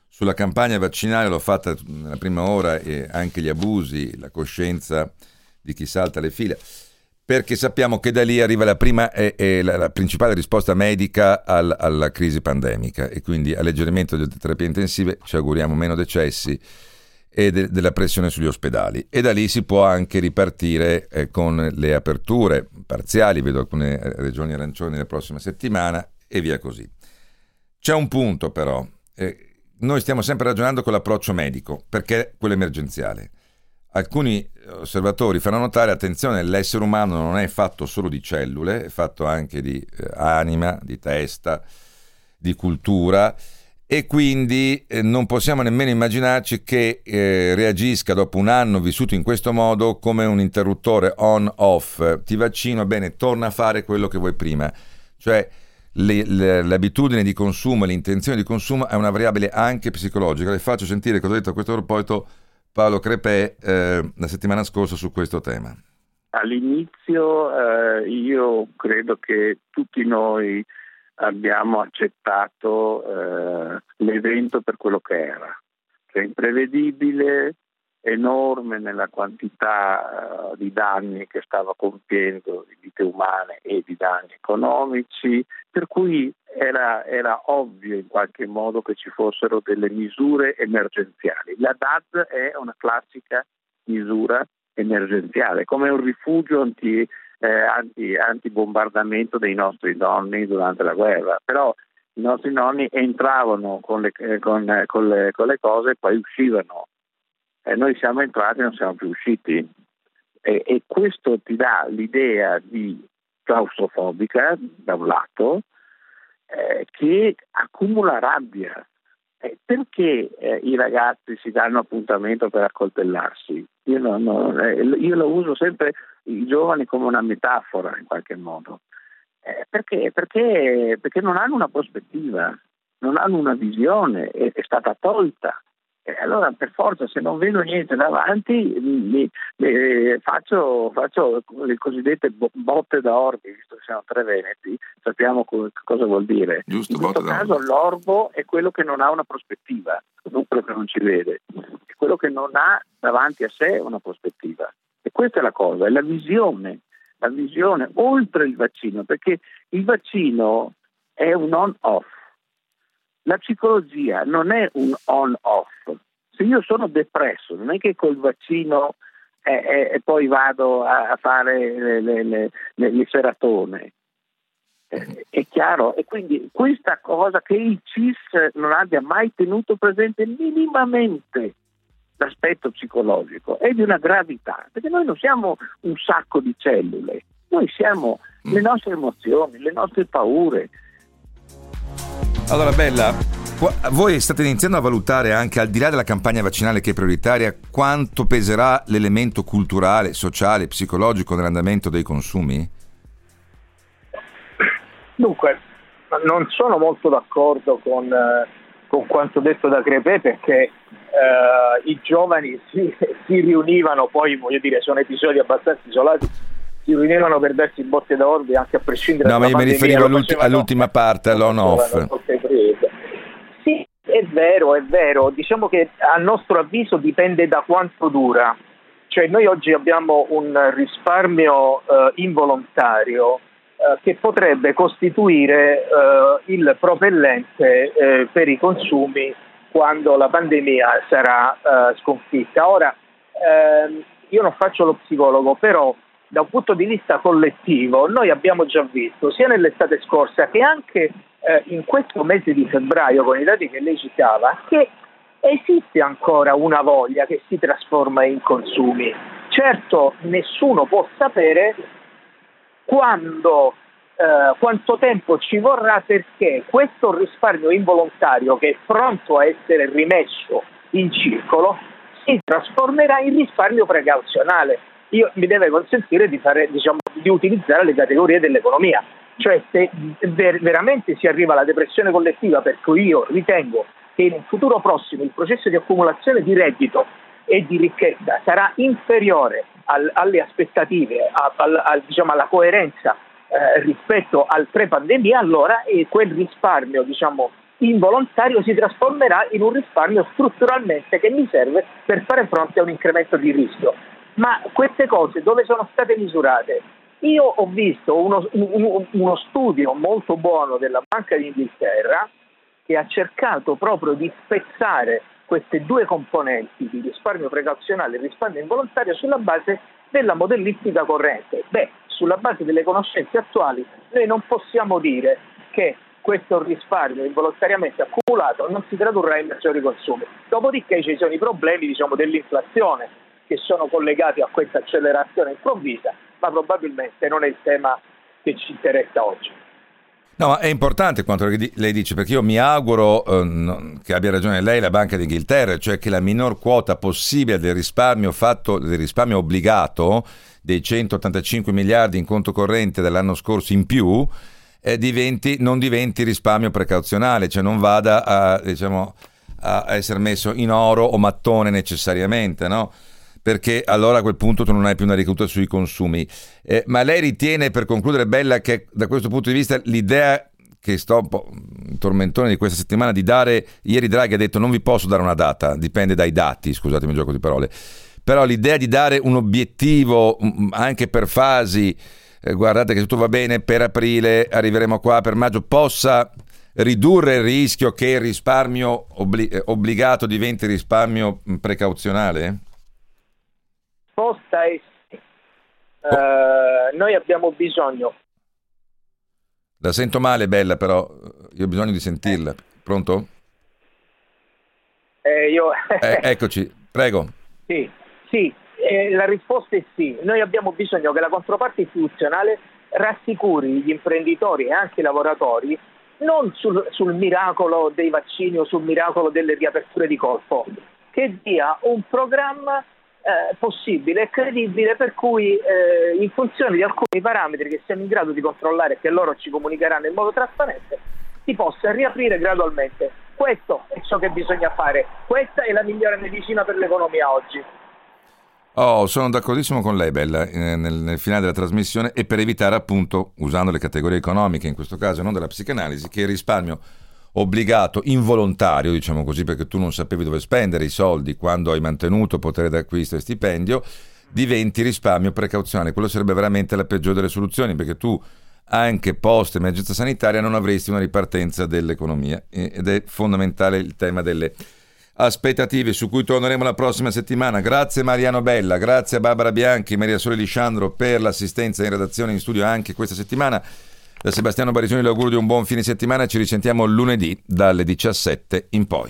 sulla campagna vaccinale, l'ho fatta nella prima ora, e anche gli abusi, la coscienza di chi salta le file, perché sappiamo che da lì arriva la principale risposta medica alla crisi pandemica, e quindi alleggerimento delle terapie intensive, ci auguriamo meno decessi, e della pressione sugli ospedali, e da lì si può anche ripartire con le aperture parziali, vedo alcune regioni arancioni la prossima settimana e via così. C'è un punto però, noi stiamo sempre ragionando con l'approccio medico, perché quello emergenziale. Alcuni osservatori fanno notare, attenzione, l'essere umano non è fatto solo di cellule, è fatto anche di anima, di testa, di cultura, e quindi non possiamo nemmeno immaginarci che reagisca dopo un anno vissuto in questo modo come un interruttore on-off. Ti vaccino, bene, torna a fare quello che vuoi prima. Cioè l'abitudine di consumo, l'intenzione di consumo è una variabile anche psicologica. Le faccio sentire cosa ho detto a questo proposito Paolo Crepè la settimana scorsa su questo tema. All'inizio io credo che tutti noi abbiamo accettato l'evento per quello che era, cioè imprevedibile, enorme nella quantità di danni che stava compiendo, di vite umane e di danni economici, per cui era ovvio in qualche modo che ci fossero delle misure emergenziali. La DAD è una classica misura emergenziale, come un rifugio antibombardamento dei nostri nonni durante la guerra. Però i nostri nonni entravano con le cose e poi uscivano. Noi siamo entrati e non siamo più usciti. E questo ti dà l'idea di claustrofobica, da un lato, che accumula rabbia. Perché i ragazzi si danno appuntamento per accoltellarsi? Io lo uso sempre, i giovani, come una metafora in qualche modo. Perché non hanno una prospettiva, non hanno una visione, è stata tolta. Allora per forza, se non vedo niente davanti, faccio le cosiddette botte d'orbi, visto che siamo tre veneti, sappiamo cosa vuol dire. Giusto, in questo caso l'orbo è quello che non ha una prospettiva, non quello che non ci vede, è quello che non ha davanti a sé una prospettiva. E questa è la cosa, è la visione oltre il vaccino, perché il vaccino è un on-off. La psicologia non è un on-off. Se io sono depresso, non è che col vaccino poi vado a fare le seratone. È chiaro? E quindi questa cosa che il CIS non abbia mai tenuto presente minimamente l'aspetto psicologico è di una gravità, perché noi non siamo un sacco di cellule, noi siamo le nostre emozioni, le nostre paure. Allora Bella, voi state iniziando a valutare, anche al di là della campagna vaccinale che è prioritaria, quanto peserà l'elemento culturale, sociale, psicologico nell'andamento dei consumi? Dunque, non sono molto d'accordo con quanto detto da Crepè, perché i giovani si riunivano, poi voglio dire sono episodi abbastanza isolati, si riunivano per darsi botte d'orbi anche a prescindere dalla pandemia. No, ma io mi riferivo all'ultima parte, all'on-off. Sì, è vero. Diciamo che a nostro avviso dipende da quanto dura. Cioè noi oggi abbiamo un risparmio involontario che potrebbe costituire il propellente per i consumi quando la pandemia sarà sconfitta. Ora, io non faccio lo psicologo, però da un punto di vista collettivo noi abbiamo già visto sia nell'estate scorsa che anche in questo mese di febbraio, con i dati che lei citava, che esiste ancora una voglia che si trasforma in consumi. Certo, nessuno può sapere quanto tempo ci vorrà, perché questo risparmio involontario, che è pronto a essere rimesso in circolo, si trasformerà in risparmio precauzionale. Mi deve consentire di fare, di utilizzare le categorie dell'economia. Cioè, se veramente si arriva alla depressione collettiva, per cui io ritengo che in un futuro prossimo il processo di accumulazione di reddito e di ricchezza sarà inferiore alle aspettative, alla coerenza rispetto al pre-pandemia, allora quel risparmio involontario si trasformerà in un risparmio strutturalmente che mi serve per fare fronte a un incremento di rischio. Ma queste cose dove sono state misurate? Io ho visto uno studio molto buono della Banca d'Inghilterra, che ha cercato proprio di spezzare queste due componenti di risparmio precauzionale e risparmio involontario sulla base della modellistica corrente. Sulla base delle conoscenze attuali noi non possiamo dire che questo risparmio involontariamente accumulato non si tradurrà in maggiori consumi. Dopodiché ci sono i problemi dell'inflazione, che sono collegati a questa accelerazione improvvisa, ma probabilmente non è il tema che ci interessa oggi. No, ma è importante quanto lei dice, perché io mi auguro che abbia ragione lei, la Banca d'Inghilterra, cioè che la minor quota possibile del risparmio obbligato, dei 185 miliardi in conto corrente dell'anno scorso in più, non diventi risparmio precauzionale, cioè non vada a essere messo in oro o mattone necessariamente, no? Perché allora a quel punto tu non hai più una ricaduta sui consumi. Ma lei ritiene, per concludere Bella, che da questo punto di vista l'idea che sto un po' tormentone di questa settimana, di dare, ieri Draghi ha detto non vi posso dare una data, dipende dai dati, scusatemi il gioco di parole, però l'idea di dare un obiettivo anche per fasi, guardate che tutto va bene per aprile, arriveremo qua per maggio, possa ridurre il rischio che il risparmio obbligato diventi risparmio precauzionale? Possa essere, noi abbiamo bisogno. La sento male, Bella, però io ho bisogno di sentirla. Pronto? Eccoci, prego. Sì, la risposta è sì. Noi abbiamo bisogno che la controparte istituzionale rassicuri gli imprenditori e anche i lavoratori non sul miracolo dei vaccini o sul miracolo delle riaperture di corpo, che dia un programma possibile e credibile, per cui in funzione di alcuni parametri che siamo in grado di controllare e che loro ci comunicheranno in modo trasparente, si possa riaprire gradualmente. Questo è ciò che bisogna fare, questa è la migliore medicina per l'economia oggi. Oh, sono d'accordissimo con lei, Bella, nel finale della trasmissione, e per evitare appunto, usando le categorie economiche in questo caso, non della psicanalisi, che il risparmio obbligato, involontario, diciamo così, perché tu non sapevi dove spendere i soldi quando hai mantenuto potere d'acquisto e stipendio, diventi risparmio precauzionale. Quello sarebbe veramente la peggiore delle soluzioni, perché tu anche post emergenza sanitaria non avresti una ripartenza dell'economia, ed è fondamentale il tema delle aspettative, su cui torneremo la prossima settimana. Grazie Mariano Bella, grazie a Barbara Bianchi, Maria Sole Lisciandro per l'assistenza in redazione, in studio anche questa settimana. Da Sebastiano Barisoni l'augurio di un buon fine settimana, ci risentiamo lunedì dalle 17 in poi.